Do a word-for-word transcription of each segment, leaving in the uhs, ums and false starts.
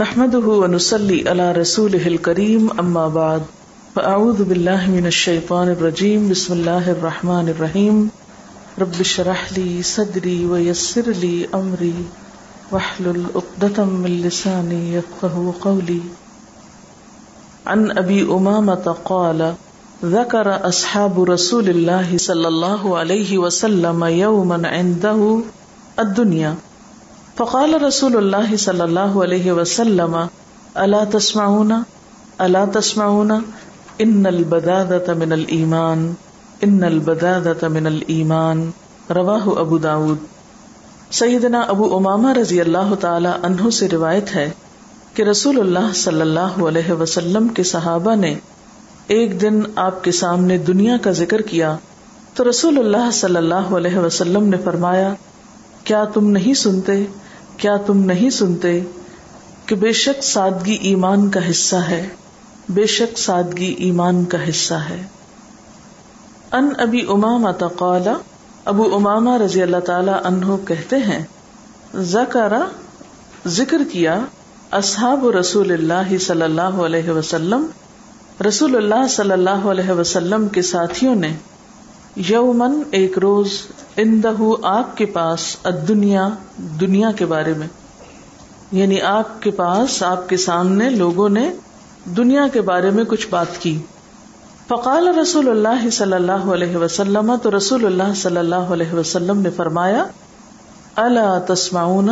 نحمده ونصلي على رسوله الكريم اما بعد فاعوذ بالله من الشيطان الرجيم بسم الله الرحمن الرحيم رب اشرح لي صدري ويسر لي امري واحلل عقدة من لساني يفقهوا قولي عن ابي امامة قال ذكر اصحاب رسول الله صلى الله عليه وسلم يوما عنده الدنيا فقال رسول اللہ صلی اللہ علیہ وسلم الا تسمعون الا تسمعون ان البدادۃ من الایمان ان البدادۃ من الایمان رواہ ابو داود۔ سیدنا ابو امامہ رضی اللہ تعالی عنہ سے روایت ہے کہ رسول اللہ صلی اللہ علیہ وسلم کے صحابہ نے ایک دن آپ کے سامنے دنیا کا ذکر کیا تو رسول اللہ صلی اللہ علیہ وسلم نے فرمایا کیا تم نہیں سنتے کیا تم نہیں سنتے کہ بے شک سادگی ایمان کا حصہ ہے بے شک سادگی ایمان کا حصہ ہے۔ ان ابی امامہ قال ابو امامہ رضی اللہ تعالی عنہ کہتے ہیں ذکر ذکر کیا اصحاب رسول اللہ صلی اللہ علیہ وسلم رسول اللہ صلی اللہ علیہ وسلم کے ساتھیوں نے یومن ایک روز اندہ آپ کے پاس الدنیا دنیا کے بارے میں یعنی آپ کے پاس آپ کے سامنے لوگوں نے دنیا کے بارے میں کچھ بات کی۔ فقال رسول اللہ صلی اللہ علیہ وسلم تو رسول اللہ صلی اللہ علیہ وسلم نے فرمایا الا تسمعون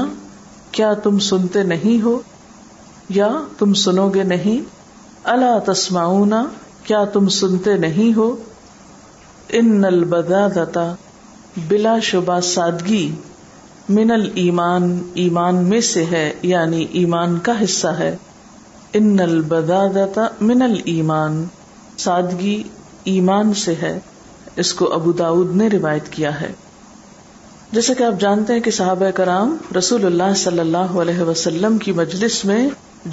کیا تم سنتے نہیں ہو یا تم سنو گے نہیں الا تسمعون کیا تم سنتے نہیں ہو ان البدادۃ بلا شبہ سادگی من الایمان ایمان میں سے ہے یعنی ایمان کا حصہ ہے ان البدادۃ من الایمان سادگی ایمان سے ہے۔ اس کو ابو داؤد نے روایت کیا ہے۔ جیسا کہ آپ جانتے ہیں کہ صحابہ کرام رسول اللہ صلی اللہ علیہ وسلم کی مجلس میں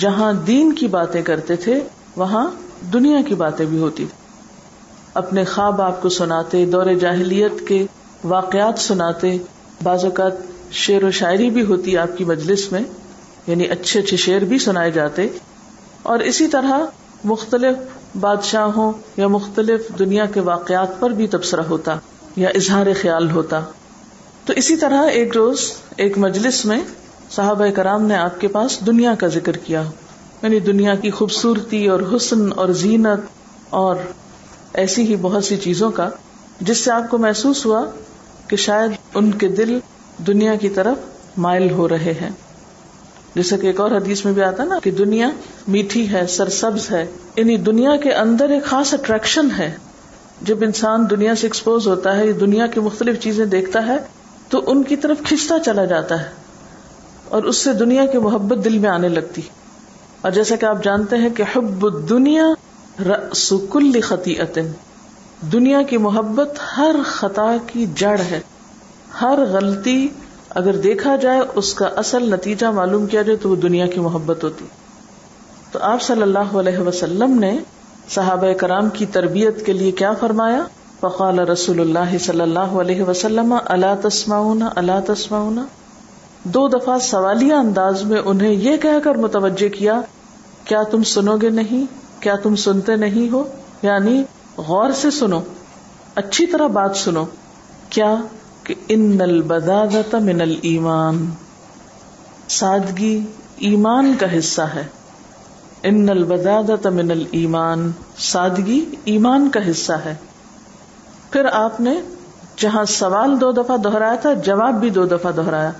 جہاں دین کی باتیں کرتے تھے وہاں دنیا کی باتیں بھی ہوتی تھی، اپنے خواب آپ کو سناتے، دور جاہلیت کے واقعات سناتے، بعض اوقات شعر و شاعری بھی ہوتی آپ کی مجلس میں، یعنی اچھے اچھے شعر بھی سنائے جاتے، اور اسی طرح مختلف بادشاہوں یا مختلف دنیا کے واقعات پر بھی تبصرہ ہوتا یا اظہار خیال ہوتا۔ تو اسی طرح ایک روز ایک مجلس میں صحابہ کرام نے آپ کے پاس دنیا کا ذکر کیا، یعنی دنیا کی خوبصورتی اور حسن اور زینت اور ایسی ہی بہت سی چیزوں کا، جس سے آپ کو محسوس ہوا کہ شاید ان کے دل دنیا کی طرف مائل ہو رہے ہیں۔ جیسا کہ ایک اور حدیث میں بھی آتا نا کہ دنیا میٹھی ہے، سرسبز ہے، یعنی دنیا کے اندر ایک خاص اٹریکشن ہے۔ جب انسان دنیا سے ایکسپوز ہوتا ہے، دنیا کی مختلف چیزیں دیکھتا ہے تو ان کی طرف کھنچتا چلا جاتا ہے اور اس سے دنیا کی محبت دل میں آنے لگتی۔ اور جیسا کہ آپ جانتے ہیں کہ حب الدنیا رأس کل خطیئت، دنیا کی محبت ہر خطا کی جڑ ہے۔ ہر غلطی اگر دیکھا جائے اس کا اصل نتیجہ معلوم کیا جائے تو وہ دنیا کی محبت ہوتی۔ تو آپ صلی اللہ علیہ وسلم نے صحابہ کرام کی تربیت کے لیے کیا فرمایا؟ فقال رسول اللہ صلی اللہ علیہ وسلم الا تسمعون الا تسمعون، دو دفعہ سوالیہ انداز میں انہیں یہ کہہ کر متوجہ کیا کیا تم سنو گے نہیں، کیا تم سنتے نہیں ہو، یعنی غور سے سنو، اچھی طرح بات سنو۔ کیا کہ ان البدادۃ من الایمان، سادگی ایمان کا حصہ ہے، ان البدادۃ من الایمان سادگی ایمان کا حصہ ہے۔ پھر آپ نے جہاں سوال دو دفعہ دہرایا تھا، جواب بھی دو دفعہ دہرایا،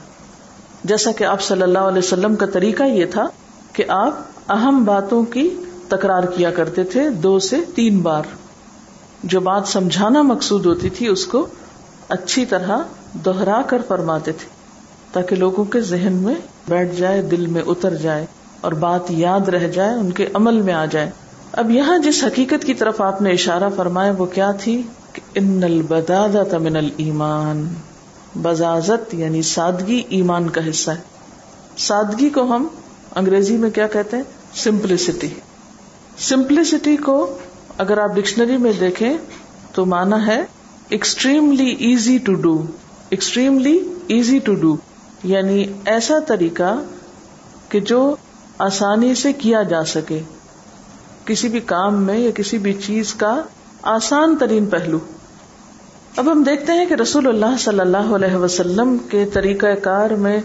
جیسا کہ آپ صلی اللہ علیہ وسلم کا طریقہ یہ تھا کہ آپ اہم باتوں کی تکرار کیا کرتے تھے، دو سے تین بار۔ جو بات سمجھانا مقصود ہوتی تھی اس کو اچھی طرح دہرا کر فرماتے تھے تاکہ لوگوں کے ذہن میں بیٹھ جائے، دل میں اتر جائے اور بات یاد رہ جائے، ان کے عمل میں آ جائے۔ اب یہاں جس حقیقت کی طرف آپ نے اشارہ فرمایا وہ کیا تھی کہ ان البدادۃ من الایمان، بزازت یعنی سادگی ایمان کا حصہ ہے۔ سادگی کو ہم انگریزی میں کیا کہتے ہیں؟ سمپلسٹی۔ سمپلسٹی کو اگر آپ ڈکشنری میں دیکھیں تو معنی ہے extremely easy to do, extremely easy to do یعنی ایسا طریقہ کہ جو آسانی سے کیا جا سکے، کسی بھی کام میں یا کسی بھی چیز کا آسان ترین پہلو. اب ہم دیکھتے ہیں کہ رسول اللہ صلی اللہ علیہ وسلم کے طریقہ کار میں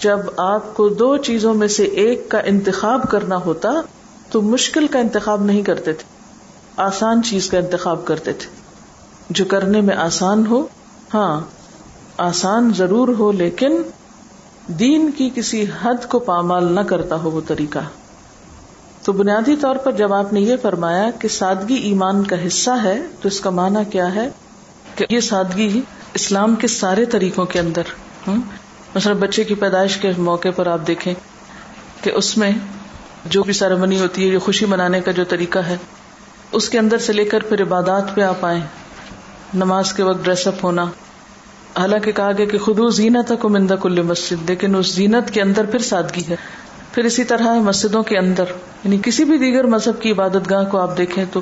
جب آپ کو دو چیزوں میں سے ایک کا انتخاب کرنا ہوتا تو مشکل کا انتخاب نہیں کرتے تھے، آسان چیز کا انتخاب کرتے تھے، جو کرنے میں آسان ہو. ہاں آسان ضرور ہو لیکن دین کی کسی حد کو پامال نہ کرتا ہو وہ طریقہ. تو بنیادی طور پر جب آپ نے یہ فرمایا کہ سادگی ایمان کا حصہ ہے تو اس کا معنی کیا ہے کہ یہ سادگی اسلام کے سارے طریقوں کے اندر، مثلا بچے کی پیدائش کے موقع پر آپ دیکھیں کہ اس میں جو بھی سیرمنی ہوتی ہے، جو خوشی منانے کا جو طریقہ ہے، اس کے اندر سے لے کر پھر عبادات پہ آپ آئیں، نماز کے وقت ڈریس اپ ہونا. حالانکہ کہا گیا کہ خذو زینتکم عند کل مسجد، لیکن اس زینت کے اندر پھر سادگی ہے. پھر اسی طرح مسجدوں کے اندر، یعنی کسی بھی دیگر مذہب کی عبادت گاہ کو آپ دیکھیں تو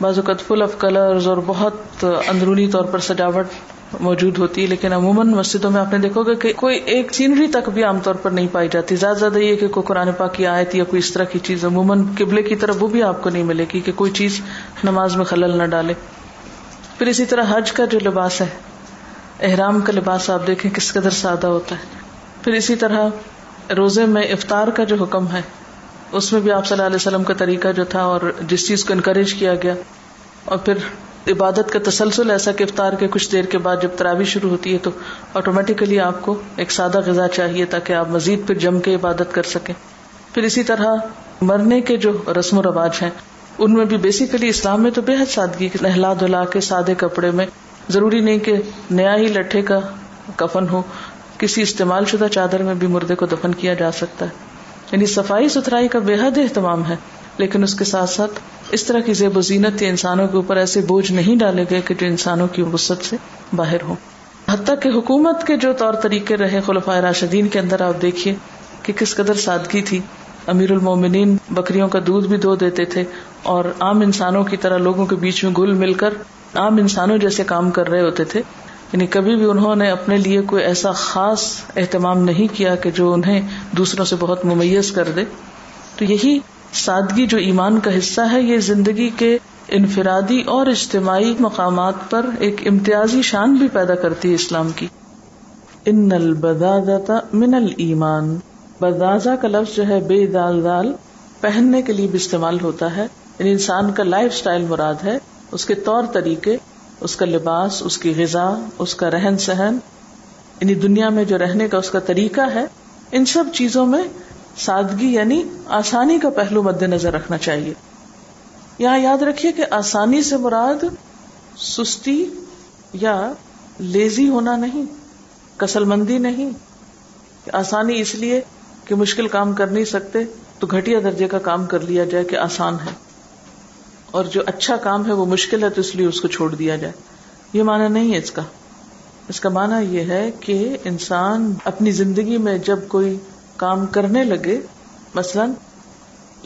بعض اوقات فل آف کلرز اور بہت اندرونی طور پر سجاوٹ موجود ہوتی ہے، لیکن عموماً مسجدوں میں آپ نے دیکھو گے کہ کوئی ایک سینری تک بھی عام طور پر نہیں پائی جاتی. زیادہ سے زیادہ یہ کہ کوئی قرآن پاک کی آیت یا کوئی اس طرح کی چیز، عموماً قبلے کی طرف وہ بھی آپ کو نہیں ملے گی کہ کوئی چیز نماز میں خلل نہ ڈالے. پھر اسی طرح حج کا جو لباس ہے، احرام کا لباس، آپ دیکھیں کس قدر سادہ ہوتا ہے. پھر اسی طرح روزے میں افطار کا جو حکم ہے، اس میں بھی آپ صلی اللہ علیہ وسلم کا طریقہ جو تھا اور جس چیز کو انکریج کیا گیا. اور پھر عبادت کا تسلسل ایسا کہ افطار کے کچھ دیر کے بعد جب تراویح شروع ہوتی ہے تو آٹومیٹیکلی آپ کو ایک سادہ غذا چاہیے تاکہ آپ مزید پھر جم کے عبادت کر سکیں. پھر اسی طرح مرنے کے جو رسم و رواج ہیں، ان میں بھی بیسیکلی اسلام میں تو بے حد سادگی، نہلا دھلا کے سادے کپڑے میں. ضروری نہیں کہ نیا ہی لٹھے کا کفن ہو، کسی استعمال شدہ چادر میں بھی مردے کو دفن کیا جا سکتا ہے. یعنی صفائی ستھرائی کا بے حد اہتمام ہے، لیکن اس کے ساتھ ساتھ اس طرح کی زیب و زینت انسانوں کے اوپر ایسے بوجھ نہیں ڈالے گئے کہ جو انسانوں کی وسعت سے باہر ہوں. حتیٰ کہ حکومت کے جو طور طریقے رہے خلفائے راشدین کے اندر، آپ دیکھیے کہ کس قدر سادگی تھی. امیر المومنین بکریوں کا دودھ بھی دو دیتے تھے اور عام انسانوں کی طرح لوگوں کے بیچ میں گھل مل کر عام انسانوں جیسے کام کر رہے ہوتے تھے. یعنی کبھی بھی انہوں نے اپنے لیے کوئی ایسا خاص اہتمام نہیں کیا کہ جو انہیں دوسروں سے بہت ممیز کر دے. تو یہی سادگی جو ایمان کا حصہ ہے، یہ زندگی کے انفرادی اور اجتماعی مقامات پر ایک امتیازی شان بھی پیدا کرتی ہے اسلام کی. ان البذاذۃ من الایمان، بذاذہ کا لفظ جو ہے بے دال دال پہننے کے لیے بھی استعمال ہوتا ہے. یعنی انسان کا لائف سٹائل مراد ہے، اس کے طور طریقے، اس کا لباس، اس کی غذا، اس کا رہن سہن، یعنی دنیا میں جو رہنے کا اس کا طریقہ ہے. ان سب چیزوں میں سادگی یعنی آسانی کا پہلو مد نظر رکھنا چاہیے. یہاں یاد رکھیے کہ آسانی سے مراد سستی یا لیزی ہونا نہیں، کسل مندی نہیں. آسانی اس لیے کہ مشکل کام کر نہیں سکتے تو گھٹیا درجے کا کام کر لیا جائے کہ آسان ہے، اور جو اچھا کام ہے وہ مشکل ہے تو اس لیے اس کو چھوڑ دیا جائے. یہ معنی نہیں ہے اس کا. اس کا معنی یہ ہے کہ انسان اپنی زندگی میں جب کوئی کام کرنے لگے، مثلا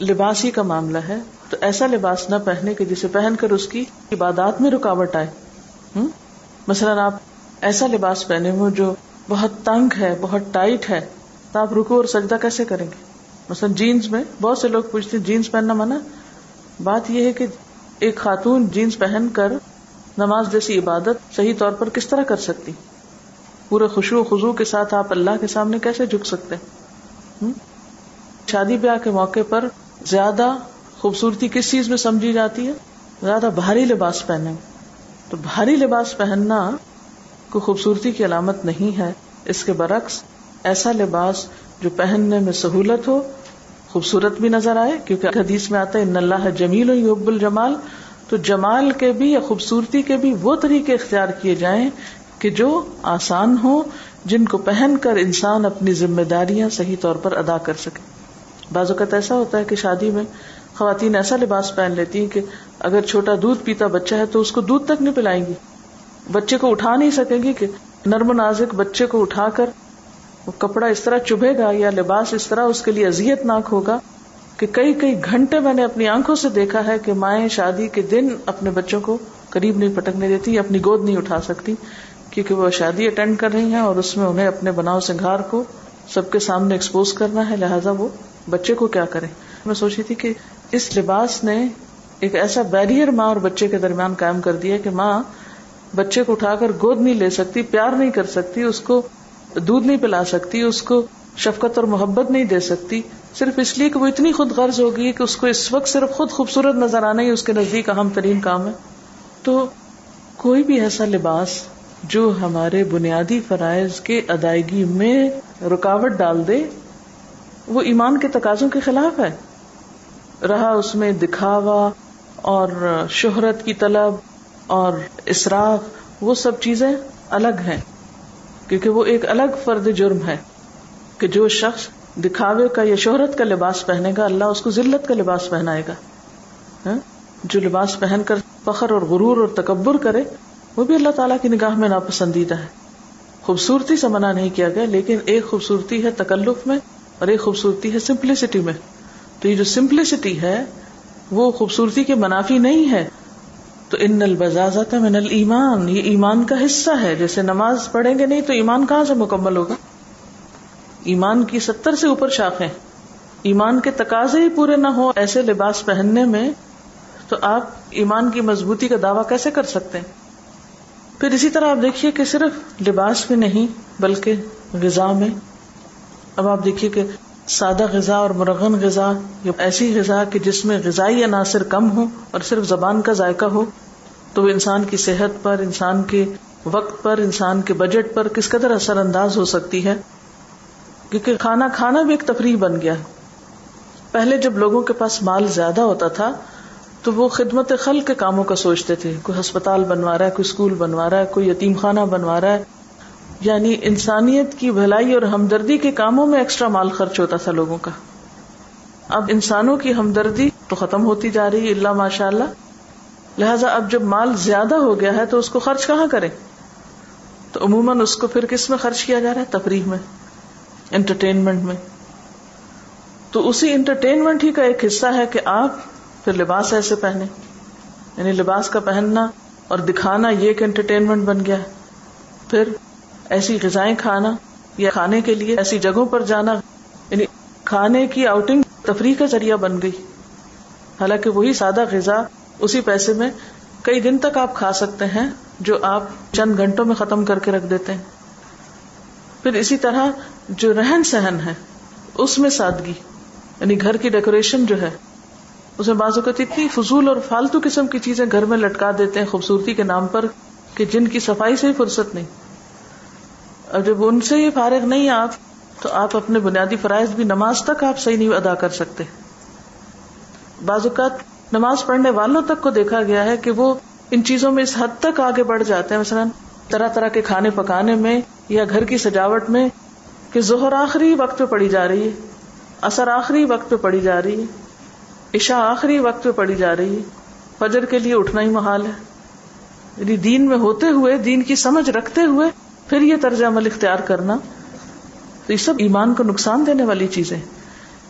لباس ہی کا معاملہ ہے، تو ایسا لباس نہ پہنے کہ جسے پہن کر اس کی عبادات میں رکاوٹ آئے. مثلا آپ ایسا لباس پہنے ہو جو بہت تنگ ہے، بہت ٹائٹ ہے، تو آپ رکوع اور سجدہ کیسے کریں گے؟ مثلا جینز میں بہت سے لوگ پوچھتے ہیں جینز پہننا منع؟ بات یہ ہے کہ ایک خاتون جینز پہن کر نماز جیسی عبادت صحیح طور پر کس طرح کر سکتی؟ پورے خشوع و خضوع کے ساتھ آپ اللہ کے سامنے کیسے جھک سکتے ہیں؟ شادی بیاہ کے موقع پر زیادہ خوبصورتی کس چیز میں سمجھی جاتی ہے؟ زیادہ بھاری لباس پہنے. تو بھاری لباس پہننا کوئی خوبصورتی کی علامت نہیں ہے، اس کے برعکس ایسا لباس جو پہننے میں سہولت ہو، خوبصورت بھی نظر آئے. کیونکہ حدیث میں آتا ہے ان اللہ جمیل یحب الجمال، تو جمال کے بھی یا خوبصورتی کے بھی وہ طریقے اختیار کیے جائیں کہ جو آسان ہوں، جن کو پہن کر انسان اپنی ذمہ داریاں صحیح طور پر ادا کر سکے. بعض اوقات ایسا ہوتا ہے کہ شادی میں خواتین ایسا لباس پہن لیتی ہیں کہ اگر چھوٹا دودھ پیتا بچہ ہے تو اس کو دودھ تک نہیں پلائیں گی، بچے کو اٹھا نہیں سکیں گی کہ نرم و نازک بچے کو اٹھا کر وہ کپڑا اس طرح چبھے گا یا لباس اس طرح اس کے لیے اذیت ناک ہوگا کہ کئی کئی گھنٹے میں نے اپنی آنکھوں سے دیکھا ہے کہ مائیں شادی کے دن اپنے بچوں کو قریب نہیں پٹکنے دیتی، اپنی گود نہیں اٹھا سکتی، کیونکہ وہ شادی اٹینڈ کر رہی ہیں اور اس میں انہیں اپنے بناؤ سنگھار کو سب کے سامنے ایکسپوز کرنا ہے، لہٰذا وہ بچے کو کیا کریں. میں سوچ رہی تھی کہ اس لباس نے ایک ایسا بیریئر ماں اور بچے کے درمیان قائم کر دیا کہ ماں بچے کو اٹھا کر گود نہیں لے سکتی, پیار نہیں کر سکتی, اس کو دودھ نہیں پلا سکتی, اس کو شفقت اور محبت نہیں دے سکتی, صرف اس لیے کہ وہ اتنی خود غرض ہو گئی کہ اس کو اس وقت صرف خود خوبصورت نظر آنا ہی اس کے نزدیک اہم ترین کام ہے. تو کوئی بھی ایسا لباس جو ہمارے بنیادی فرائض کے ادائیگی میں رکاوٹ ڈال دے وہ ایمان کے تقاضوں کے خلاف ہے. رہا اس میں دکھاوا اور شہرت کی طلب اور اسراف, وہ سب چیزیں الگ ہیں کیونکہ وہ ایک الگ فرد جرم ہے کہ جو شخص دکھاوے کا یا شہرت کا لباس پہنے گا اللہ اس کو ذلت کا لباس پہنائے گا. جو لباس پہن کر فخر اور غرور اور تکبر کرے وہ بھی اللہ تعالیٰ کی نگاہ میں ناپسندیدہ ہے. خوبصورتی سے منع نہیں کیا گیا لیکن ایک خوبصورتی ہے تکلف میں اور ایک خوبصورتی ہے سمپلسٹی میں. تو یہ جو سمپلسٹی ہے وہ خوبصورتی کے منافی نہیں ہے. تو ان البزازۃ من الایمان, یہ ایمان کا حصہ ہے. جیسے نماز پڑھیں گے نہیں تو ایمان کہاں سے مکمل ہوگا؟ ایمان کی ستر سے اوپر شاخیں. ایمان کے تقاضے ہی پورے نہ ہو ایسے لباس پہننے میں تو آپ ایمان کی مضبوطی کا دعویٰ کیسے کر سکتے ہیں؟ پھر اسی طرح آپ دیکھیے کہ صرف لباس میں نہیں بلکہ غذا میں. اب آپ دیکھیے کہ سادہ غذا اور مرغن غذا, یہ ایسی غذا کہ جس میں غذائی عناصر کم ہوں اور صرف زبان کا ذائقہ ہو, تو وہ انسان کی صحت پر, انسان کے وقت پر, انسان کے بجٹ پر کس قدر اثر انداز ہو سکتی ہے. کیونکہ کھانا کھانا بھی ایک تفریح بن گیا. پہلے جب لوگوں کے پاس مال زیادہ ہوتا تھا تو وہ خدمت خلق کے کاموں کا سوچتے تھے. کوئی ہسپتال بنوا رہا ہے, کوئی اسکول بنوا رہا ہے, کوئی یتیم خانہ بنوا رہا ہے, یعنی انسانیت کی بھلائی اور ہمدردی کے کاموں میں ایکسٹرا مال خرچ ہوتا تھا لوگوں کا. اب انسانوں کی ہمدردی تو ختم ہوتی جا رہی ہے اللہ ماشاء اللہ. لہٰذا اب جب مال زیادہ ہو گیا ہے تو اس کو خرچ کہاں کریں؟ تو عموماً اس کو پھر کس میں خرچ کیا جا رہا ہے؟ تفریح میں, انٹرٹینمنٹ میں. تو اسی انٹرٹینمنٹ ہی کا ایک حصہ ہے کہ آپ پھر لباس ایسے پہنے, یعنی لباس کا پہننا اور دکھانا یہ ایک انٹرٹینمنٹ بن گیا ہے. پھر ایسی غذائیں کھانا یا کھانے کے لیے ایسی جگہوں پر جانا, یعنی کھانے کی آؤٹنگ تفریح کا ذریعہ بن گئی. حالانکہ وہی سادہ غذا اسی پیسے میں کئی دن تک آپ کھا سکتے ہیں جو آپ چند گھنٹوں میں ختم کر کے رکھ دیتے ہیں. پھر اسی طرح جو رہن سہن ہے اس میں سادگی, یعنی گھر کی ڈیکوریشن جو ہے اس میں بعض اوقات اتنی فضول اور فالتو قسم کی چیزیں گھر میں لٹکا دیتے ہیں خوبصورتی کے نام پر کہ جن کی صفائی سے ہی فرصت نہیں. اور جب ان سے ہی فارغ نہیں آپ تو آپ اپنے بنیادی فرائض بھی, نماز تک آپ صحیح نہیں ادا کر سکتے. بعض اوقات نماز پڑھنے والوں تک کو دیکھا گیا ہے کہ وہ ان چیزوں میں اس حد تک آگے بڑھ جاتے ہیں, مثلاً طرح طرح کے کھانے پکانے میں یا گھر کی سجاوٹ میں, کہ ظہر آخری وقت پہ پڑی جا رہی ہے, عصر آخری وقت پہ پڑی جا رہی ہے, عشاء آخری وقت پہ پڑی جا رہی ہے, فجر کے لیے اٹھنا ہی محال ہے. یعنی دین میں ہوتے ہوئے, دین کی سمجھ رکھتے ہوئے پھر یہ طرز عمل اختیار کرنا, تو یہ سب ایمان کو نقصان دینے والی چیزیں.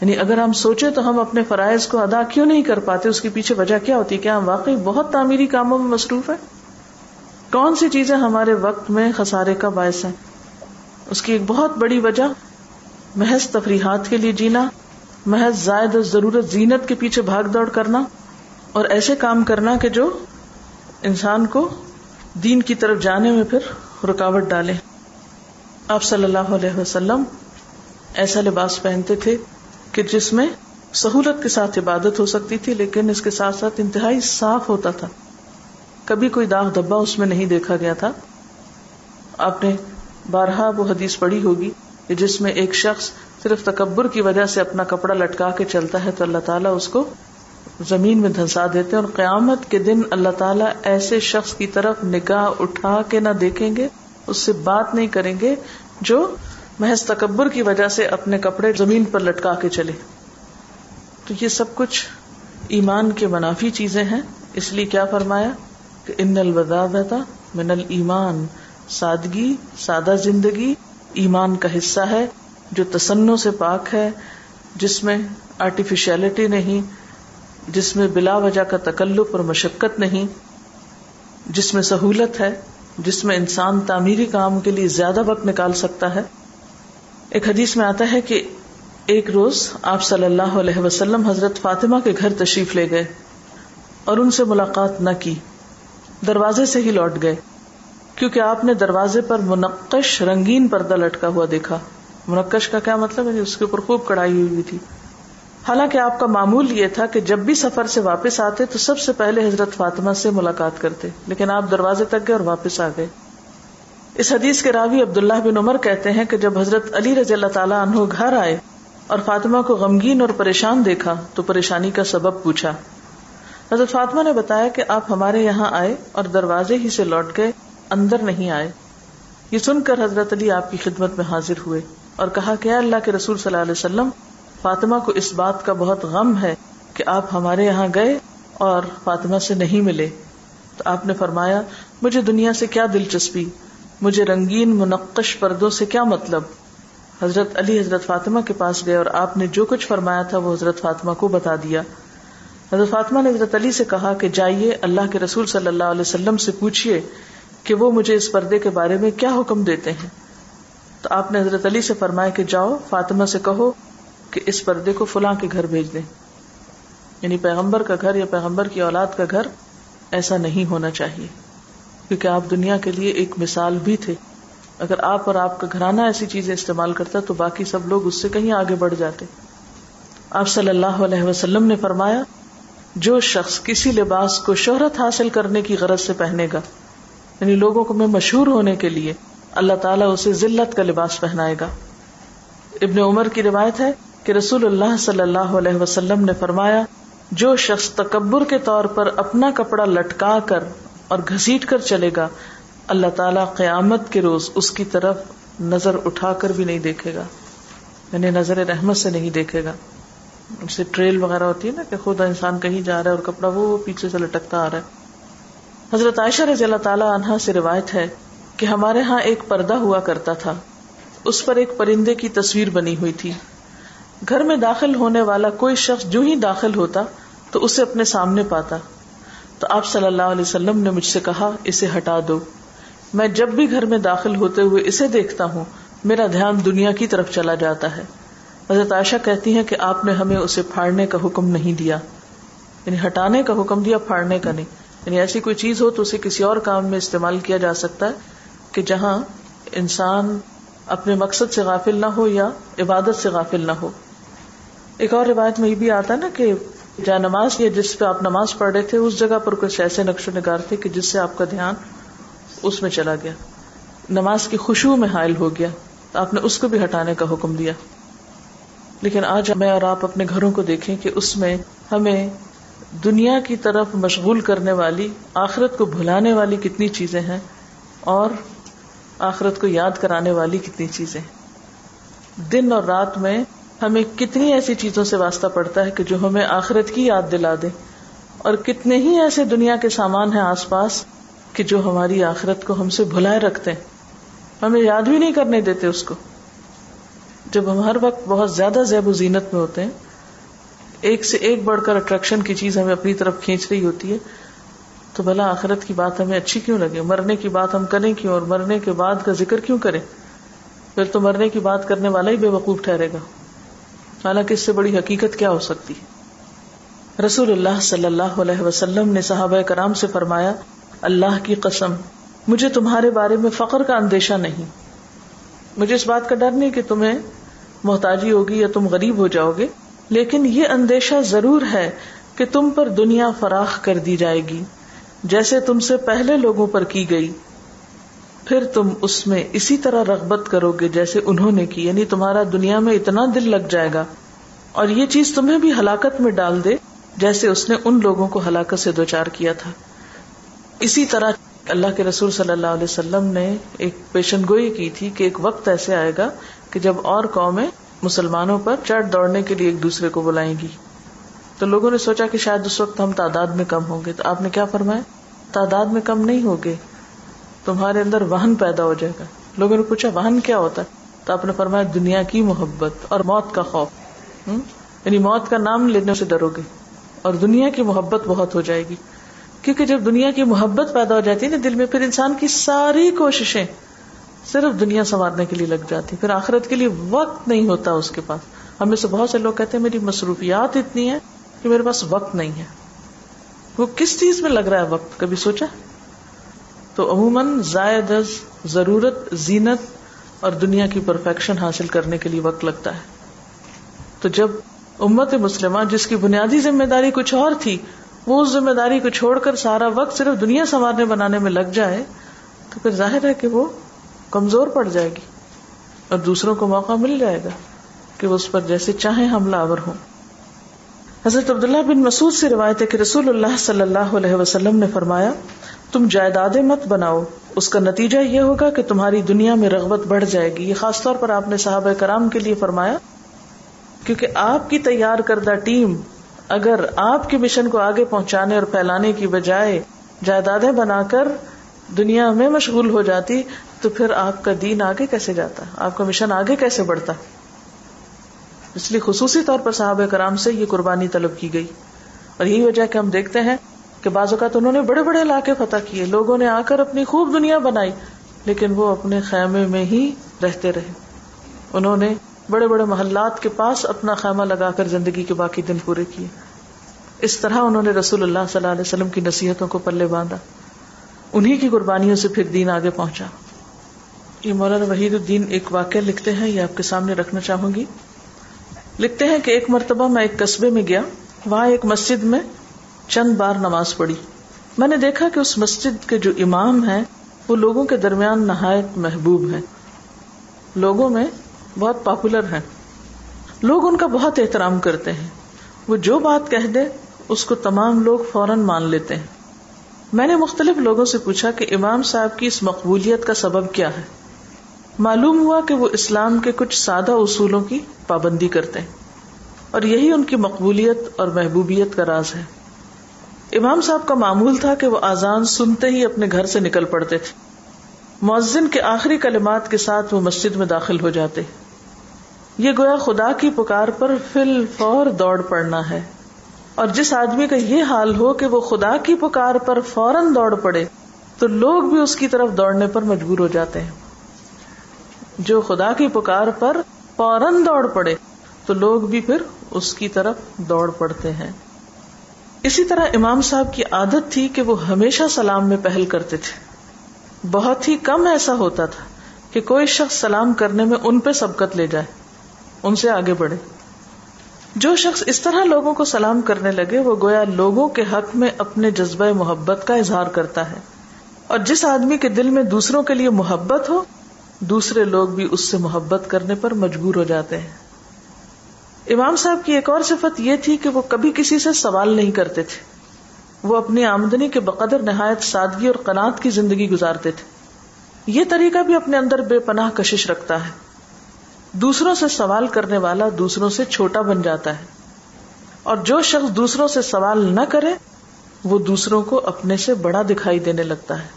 یعنی اگر ہم سوچیں تو ہم اپنے فرائض کو ادا کیوں نہیں کر پاتے, اس کے پیچھے وجہ کیا ہوتی ہے؟ کیا ہم واقعی بہت تعمیری کاموں میں مصروف ہیں؟ کون سی چیزیں ہمارے وقت میں خسارے کا باعث ہیں؟ اس کی ایک بہت بڑی وجہ محض تفریحات کے لیے جینا, محض زائد اور ضرورت زینت کے پیچھے بھاگ دوڑ کرنا, اور ایسے کام کرنا کہ جو انسان کو دین کی طرف جانے میں پھر رکاوٹ ڈالے. آپ صلی اللہ علیہ وسلم ایسا لباس پہنتے تھے کہ جس میں سہولت کے ساتھ عبادت ہو سکتی تھی لیکن اس کے ساتھ ساتھ انتہائی صاف ہوتا تھا. کبھی کوئی داغ دھبا اس میں نہیں دیکھا گیا تھا. آپ نے بارہا وہ حدیث پڑھی ہوگی جس میں ایک شخص صرف تکبر کی وجہ سے اپنا کپڑا لٹکا کے چلتا ہے تو اللہ تعالیٰ اس کو زمین میں دھنسا دیتے ہیں, اور قیامت کے دن اللہ تعالیٰ ایسے شخص کی طرف نگاہ اٹھا کے نہ دیکھیں گے, اس سے بات نہیں کریں گے جو محض تکبر کی وجہ سے اپنے کپڑے زمین پر لٹکا کے چلے. تو یہ سب کچھ ایمان کے منافی چیزیں ہیں. اس لیے کیا فرمایا کہ ان البذاذۃ من الایمان, سادگی, سادہ زندگی ایمان کا حصہ ہے جو تصنع سے پاک ہے, جس میں آرٹیفیشیلٹی نہیں, جس میں بلا وجہ کا تکلف اور مشقت نہیں, جس میں سہولت ہے, جس میں انسان تعمیری کام کے لیے زیادہ وقت نکال سکتا ہے. ایک حدیث میں آتا ہے کہ ایک روز آپ صلی اللہ علیہ وسلم حضرت فاطمہ کے گھر تشریف لے گئے اور ان سے ملاقات نہ کی، دروازے سے ہی لوٹ گئے، کیونکہ آپ نے دروازے پر منقش رنگین پردہ لٹکا ہوا دیکھا۔ منقش کا کیا مطلب ہے؟ اس کے اوپر خوب کڑائی ہوئی تھی۔ حالانکہ آپ کا معمول یہ تھا کہ جب بھی سفر سے واپس آتے تو سب سے پہلے حضرت فاطمہ سے ملاقات کرتے، لیکن آپ دروازے تک گئے اور واپس آ گئے۔ اس حدیث کے راوی عبداللہ بن عمر کہتے ہیں کہ جب حضرت علی رضی اللہ تعالیٰ عنہ گھر آئے اور فاطمہ کو غمگین اور پریشان دیکھا تو پریشانی کا سبب پوچھا۔ حضرت فاطمہ نے بتایا کہ آپ ہمارے یہاں آئے اور دروازے ہی سے لوٹ گئے، اندر نہیں آئے۔ یہ سن کر حضرت علی آپ کی خدمت میں حاضر ہوئے اور کہا کہ اے اللہ کے رسول صلی اللہ علیہ وسلم، فاطمہ کو اس بات کا بہت غم ہے کہ آپ ہمارے یہاں گئے اور فاطمہ سے نہیں ملے۔ تو آپ نے فرمایا، مجھے دنیا سے کیا دلچسپی، مجھے رنگین منقش پردوں سے کیا مطلب۔ حضرت علی حضرت فاطمہ کے پاس گئے اور آپ نے جو کچھ فرمایا تھا وہ حضرت فاطمہ کو بتا دیا۔ حضرت فاطمہ نے حضرت علی سے کہا کہ جائیے اللہ کے رسول صلی اللہ علیہ وسلم سے پوچھیے کہ وہ مجھے اس پردے کے بارے میں کیا حکم دیتے ہیں۔ تو آپ نے حضرت علی سے فرمایا کہ جاؤ فاطمہ سے کہو کہ اس پردے کو فلاں کے گھر بھیج دیں، یعنی پیغمبر کا گھر یا پیغمبر کی اولاد کا گھر ایسا نہیں ہونا چاہیے، کیونکہ آپ دنیا کے لیے ایک مثال بھی تھے۔ اگر آپ اور آپ کا گھرانہ ایسی چیزیں استعمال کرتا تو باقی سب لوگ اس سے کہیں آگے بڑھ جاتے۔ آپ صلی اللہ علیہ وسلم نے فرمایا، جو شخص کسی لباس کو شہرت حاصل کرنے کی غرض سے پہنے گا، یعنی لوگوں کو میں مشہور ہونے کے لیے، اللہ تعالیٰ اسے ذلت کا لباس پہنائے گا۔ ابن عمر کی روایت ہے کہ رسول اللہ صلی اللہ علیہ وسلم نے فرمایا، جو شخص تکبر کے طور پر اپنا کپڑا لٹکا کر اور گھسیٹ کر چلے گا، اللہ تعالیٰ قیامت کے روز اس کی طرف نظر اٹھا کر بھی نہیں دیکھے گا، یعنی نظر رحمت سے نہیں دیکھے گا۔ اسے ٹریل وغیرہ ہوتی ہے نا کہ خود انسان کہیں جا رہا ہے اور کپڑا وہ پیچھے سے لٹکتا آ رہا ہے۔ حضرت عائشہ رضی اللہ تعالیٰ عنہا سے روایت ہے کہ ہمارے ہاں ایک پردہ ہوا کرتا تھا، اس پر ایک پرندے کی تصویر بنی ہوئی تھی۔ گھر میں داخل ہونے والا کوئی شخص جو ہی داخل ہوتا تو اسے اپنے سامنے پاتا، تو آپ صلی اللہ علیہ وسلم نے مجھ سے کہا، اسے ہٹا دو۔ میں جب بھی گھر میں داخل ہوتے ہوئے اسے دیکھتا ہوں میرا دھیان دنیا کی طرف چلا جاتا ہے۔ حضرت عائشہ کہتی ہیں کہ آپ نے ہمیں اسے پھاڑنے کا حکم نہیں دیا، یعنی ہٹانے کا حکم دیا، پھاڑنے کا نہیں۔ یعنی ایسی کوئی چیز ہو تو اسے کسی اور کام میں استعمال کیا جا سکتا ہے کہ جہاں انسان اپنے مقصد سے غافل نہ ہو یا عبادت سے غافل نہ ہو۔ ایک اور روایت میں یہ بھی آتا نا کہ جا نماز یا جس پہ آپ نماز پڑھ رہے تھے اس جگہ پر کچھ ایسے نقش و نگار تھے کہ جس سے آپ کا دھیان اس میں چلا گیا، نماز کی خشوع میں حائل ہو گیا، تو آپ نے اس کو بھی ہٹانے کا حکم دیا۔ لیکن آج میں اور آپ اپنے گھروں کو دیکھیں کہ اس میں ہمیں دنیا کی طرف مشغول کرنے والی، آخرت کو بھلانے والی کتنی چیزیں ہیں اور آخرت کو یاد کرانے والی کتنی چیزیں ہیں۔ دن اور رات میں ہمیں کتنی ایسی چیزوں سے واسطہ پڑتا ہے کہ جو ہمیں آخرت کی یاد دلا دے، اور کتنے ہی ایسے دنیا کے سامان ہیں آس پاس کہ جو ہماری آخرت کو ہم سے بھلائے رکھتے ہیں، ہمیں یاد بھی نہیں کرنے دیتے اس کو۔ جب ہم ہر وقت بہت زیادہ زیب و زینت میں ہوتے ہیں، ایک سے ایک بڑھ کر اٹریکشن کی چیز ہمیں اپنی طرف کھینچ رہی ہوتی ہے، تو بھلا آخرت کی بات ہمیں اچھی کیوں لگے؟ مرنے کی بات ہم کریں کیوں اور مرنے کے بعد کا ذکر کیوں کریں؟ پھر تو مرنے کی بات کرنے والا ہی بے وقوف ٹھہرے گا۔ حالانکہ اس سے بڑی حقیقت کیا ہو سکتی ہے؟ رسول اللہ صلی اللہ علیہ وسلم نے صحابہ کرام سے فرمایا، اللہ کی قسم، مجھے تمہارے بارے میں فقر کا اندیشہ نہیں، مجھے اس بات کا ڈر نہیں کہ تمہیں محتاجی ہوگی یا تم غریب ہو جاؤ گے، لیکن یہ اندیشہ ضرور ہے کہ تم پر دنیا فراخ کر دی جائے گی جیسے تم سے پہلے لوگوں پر کی گئی، پھر تم اس میں اسی طرح رغبت کرو گے جیسے انہوں نے کی، یعنی تمہارا دنیا میں اتنا دل لگ جائے گا، اور یہ چیز تمہیں بھی ہلاکت میں ڈال دے جیسے اس نے ان لوگوں کو ہلاکت سے دوچار کیا تھا۔ اسی طرح اللہ کے رسول صلی اللہ علیہ وسلم نے ایک پیشن گوئی کی تھی کہ ایک وقت ایسے آئے گا کہ جب اور قومیں مسلمانوں پر چڑھ دوڑنے کے لیے ایک دوسرے کو بلائیں گی، تو لوگوں نے سوچا کہ شاید اس وقت ہم تعداد میں کم ہوں گے، تو آپ نے کیا فرمایا، تعداد میں کم نہیں ہوگے، تمہارے اندر واہن پیدا ہو جائے گا۔ لوگوں نے پوچھا واہن کیا ہوتا ہے، تو آپ نے فرمایا دنیا کی محبت اور موت کا خوف، یعنی موت کا نام لینے سے ڈرو گے اور دنیا کی محبت بہت ہو جائے گی، کیونکہ جب دنیا کی محبت پیدا ہو جاتی ہے نا دل میں، پھر انسان کی ساری کوششیں صرف دنیا سنوارنے کے لیے لگ جاتی، پھر آخرت کے لیے وقت نہیں ہوتا اس کے پاس۔ ہم میں سے بہت سے لوگ کہتے ہیں میری مصروفیات اتنی ہیں کہ میرے پاس وقت نہیں ہے. وہ کس چیز میں لگ رہا ہے وقت, کبھی سوچا؟ تو عموماً زائد از ضرورت, زینت اور دنیا کی پرفیکشن حاصل کرنے کے لیے وقت لگتا ہے. تو جب امت مسلمہ جس کی بنیادی ذمہ داری کچھ اور تھی, وہ اس ذمہ داری کو چھوڑ کر سارا وقت صرف دنیا سنوارنے بنانے میں لگ جائے, تو پھر ظاہر ہے کہ وہ کمزور پڑ جائے گی اور دوسروں کو موقع مل جائے گا کہ وہ اس پر جیسے چاہیں حملہ آور ہوں. حضرت عبداللہ بن مسعود سے روایت ہے کہ رسول اللہ صلی اللہ علیہ وسلم نے فرمایا, تم جائیدادیں مت بناؤ, اس کا نتیجہ یہ ہوگا کہ تمہاری دنیا میں رغبت بڑھ جائے گی. یہ خاص طور پر آپ نے صحابہ کرام کے لیے فرمایا, کیونکہ آپ کی تیار کردہ ٹیم اگر آپ کے مشن کو آگے پہنچانے اور پھیلانے کی بجائے جائیدادیں بنا کر دنیا میں مشغول ہو جاتی تو پھر آپ کا دین آگے کیسے جاتا, آپ کا مشن آگے کیسے بڑھتا. اس لیے خصوصی طور پر صحابہ کرام سے یہ قربانی طلب کی گئی, اور یہی وجہ کہ ہم دیکھتے ہیں کہ بعض اوقات انہوں نے بڑے بڑے علاقے فتح کیے, لوگوں نے آ کر اپنی خوب دنیا بنائی, لیکن وہ اپنے خیمے میں ہی رہتے رہے. انہوں نے بڑے بڑے محلات کے پاس اپنا خیمہ لگا کر زندگی کے باقی دن پورے کیے. اس طرح انہوں نے رسول اللہ صلی اللہ علیہ وسلم کی نصیحتوں کو پلے باندھا, انہی کی قربانیوں سے پھر دین آگے پہنچا. یہ مولانا وحید الدین ایک واقعہ لکھتے ہیں, یہ آپ کے سامنے رکھنا چاہوں گی. لکھتے ہیں کہ ایک مرتبہ میں ایک قصبے میں گیا, وہاں ایک مسجد میں چند بار نماز پڑھی. میں نے دیکھا کہ اس مسجد کے جو امام ہیں وہ لوگوں کے درمیان نہایت محبوب ہیں, لوگوں میں بہت پاپولر ہیں, لوگ ان کا بہت احترام کرتے ہیں. وہ جو بات کہہ دے اس کو تمام لوگ فوراً مان لیتے ہیں. میں نے مختلف لوگوں سے پوچھا کہ امام صاحب کی اس مقبولیت کا سبب کیا ہے. معلوم ہوا کہ وہ اسلام کے کچھ سادہ اصولوں کی پابندی کرتے ہیں, اور یہی ان کی مقبولیت اور محبوبیت کا راز ہے. امام صاحب کا معمول تھا کہ وہ اذان سنتے ہی اپنے گھر سے نکل پڑتے تھے, مؤذن کے آخری کلمات کے ساتھ وہ مسجد میں داخل ہو جاتے. یہ گویا خدا کی پکار پر فی الفور دوڑ پڑنا ہے, اور جس آدمی کا یہ حال ہو کہ وہ خدا کی پکار پر فوراً دوڑ پڑے تو لوگ بھی اس کی طرف دوڑنے پر مجبور ہو جاتے ہیں. جو خدا کی پکار پر فوراً دوڑ پڑے تو لوگ بھی پھر اس کی طرف دوڑ پڑتے ہیں. اسی طرح امام صاحب کی عادت تھی کہ وہ ہمیشہ سلام میں پہل کرتے تھے. بہت ہی کم ایسا ہوتا تھا کہ کوئی شخص سلام کرنے میں ان پہ سبقت لے جائے, ان سے آگے بڑھے. جو شخص اس طرح لوگوں کو سلام کرنے لگے وہ گویا لوگوں کے حق میں اپنے جذبہ محبت کا اظہار کرتا ہے, اور جس آدمی کے دل میں دوسروں کے لیے محبت ہو دوسرے لوگ بھی اس سے محبت کرنے پر مجبور ہو جاتے ہیں. امام صاحب کی ایک اور صفت یہ تھی کہ وہ کبھی کسی سے سوال نہیں کرتے تھے. وہ اپنی آمدنی کے بقدر نہایت سادگی اور قناعت کی زندگی گزارتے تھے. یہ طریقہ بھی اپنے اندر بے پناہ کشش رکھتا ہے. دوسروں سے سوال کرنے والا دوسروں سے چھوٹا بن جاتا ہے, اور جو شخص دوسروں سے سوال نہ کرے وہ دوسروں کو اپنے سے بڑا دکھائی دینے لگتا ہے.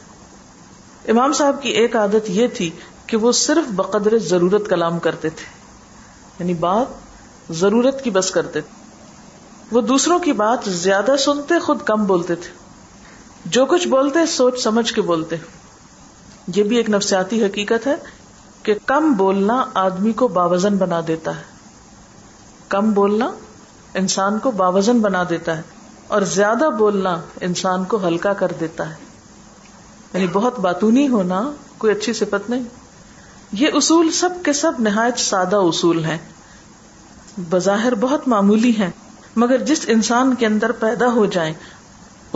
امام صاحب کی ایک عادت یہ تھی کہ وہ صرف بقدر ضرورت کلام کرتے تھے, یعنی بات ضرورت کی بس کرتے تھے. وہ دوسروں کی بات زیادہ سنتے, خود کم بولتے تھے. جو کچھ بولتے سوچ سمجھ کے بولتے. یہ بھی ایک نفسیاتی حقیقت ہے کہ کم بولنا آدمی کو باوزن بنا دیتا ہے, کم بولنا انسان کو باوزن بنا دیتا ہے, اور زیادہ بولنا انسان کو ہلکا کر دیتا ہے. یعنی بہت باتونی ہونا کوئی اچھی صفت نہیں. یہ اصول سب کے سب نہایت سادہ اصول ہیں, بظاہر بہت معمولی ہیں, مگر جس انسان کے اندر پیدا ہو جائیں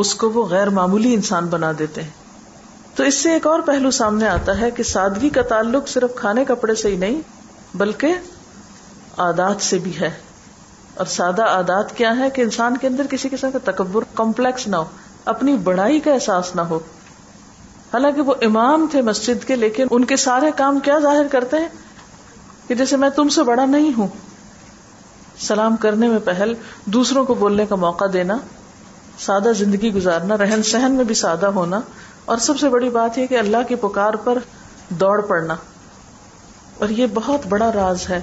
اس کو وہ غیر معمولی انسان بنا دیتے ہیں. تو اس سے ایک اور پہلو سامنے آتا ہے کہ سادگی کا تعلق صرف کھانے کپڑے سے ہی نہیں بلکہ عادات سے بھی ہے. اور سادہ عادات کیا ہے کہ انسان کے اندر کسی قسم کا تکبر, کمپلیکس نہ ہو, اپنی بڑائی کا احساس نہ ہو. حالانکہ وہ امام تھے مسجد کے, لیکن ان کے سارے کام کیا ظاہر کرتے ہیں کہ جیسے میں تم سے بڑا نہیں ہوں. سلام کرنے میں پہل, دوسروں کو بولنے کا موقع دینا, سادہ زندگی گزارنا, رہن سہن میں بھی سادہ ہونا, اور سب سے بڑی بات یہ کہ اللہ کی پکار پر دوڑ پڑنا. اور یہ بہت بڑا راز ہے.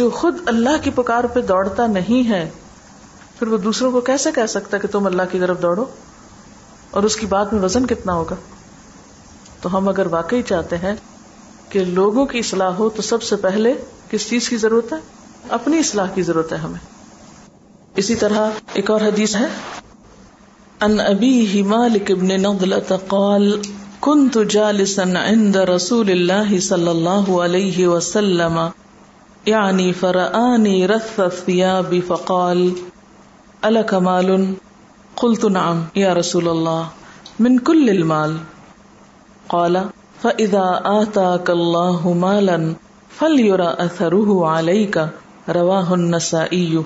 جو خود اللہ کی پکار پہ دوڑتا نہیں ہے پھر وہ دوسروں کو کیسے کہہ سکتا کہ تم اللہ کی طرف دوڑو, اور اس کی بات میں وزن کتنا ہوگا. تو ہم اگر واقعی چاہتے ہیں کہ لوگوں کی اصلاح ہو تو سب سے پہلے کس چیز کی ضرورت ہے؟ اپنی اصلاح کی ضرورت ہے ہمیں. اسی طرح ایک اور حدیث ہے ان ابیہ مالک ابن نضلۃ قال كنت جالسا عند رسول الله صلى الله عليه وسلم يعني فرآني رث الثياب فقال ألك مال قلت نعم يا رسول الله من كل المال قال فإذا آتاك الله مالا فليرى أثره عليك رواه النسائي.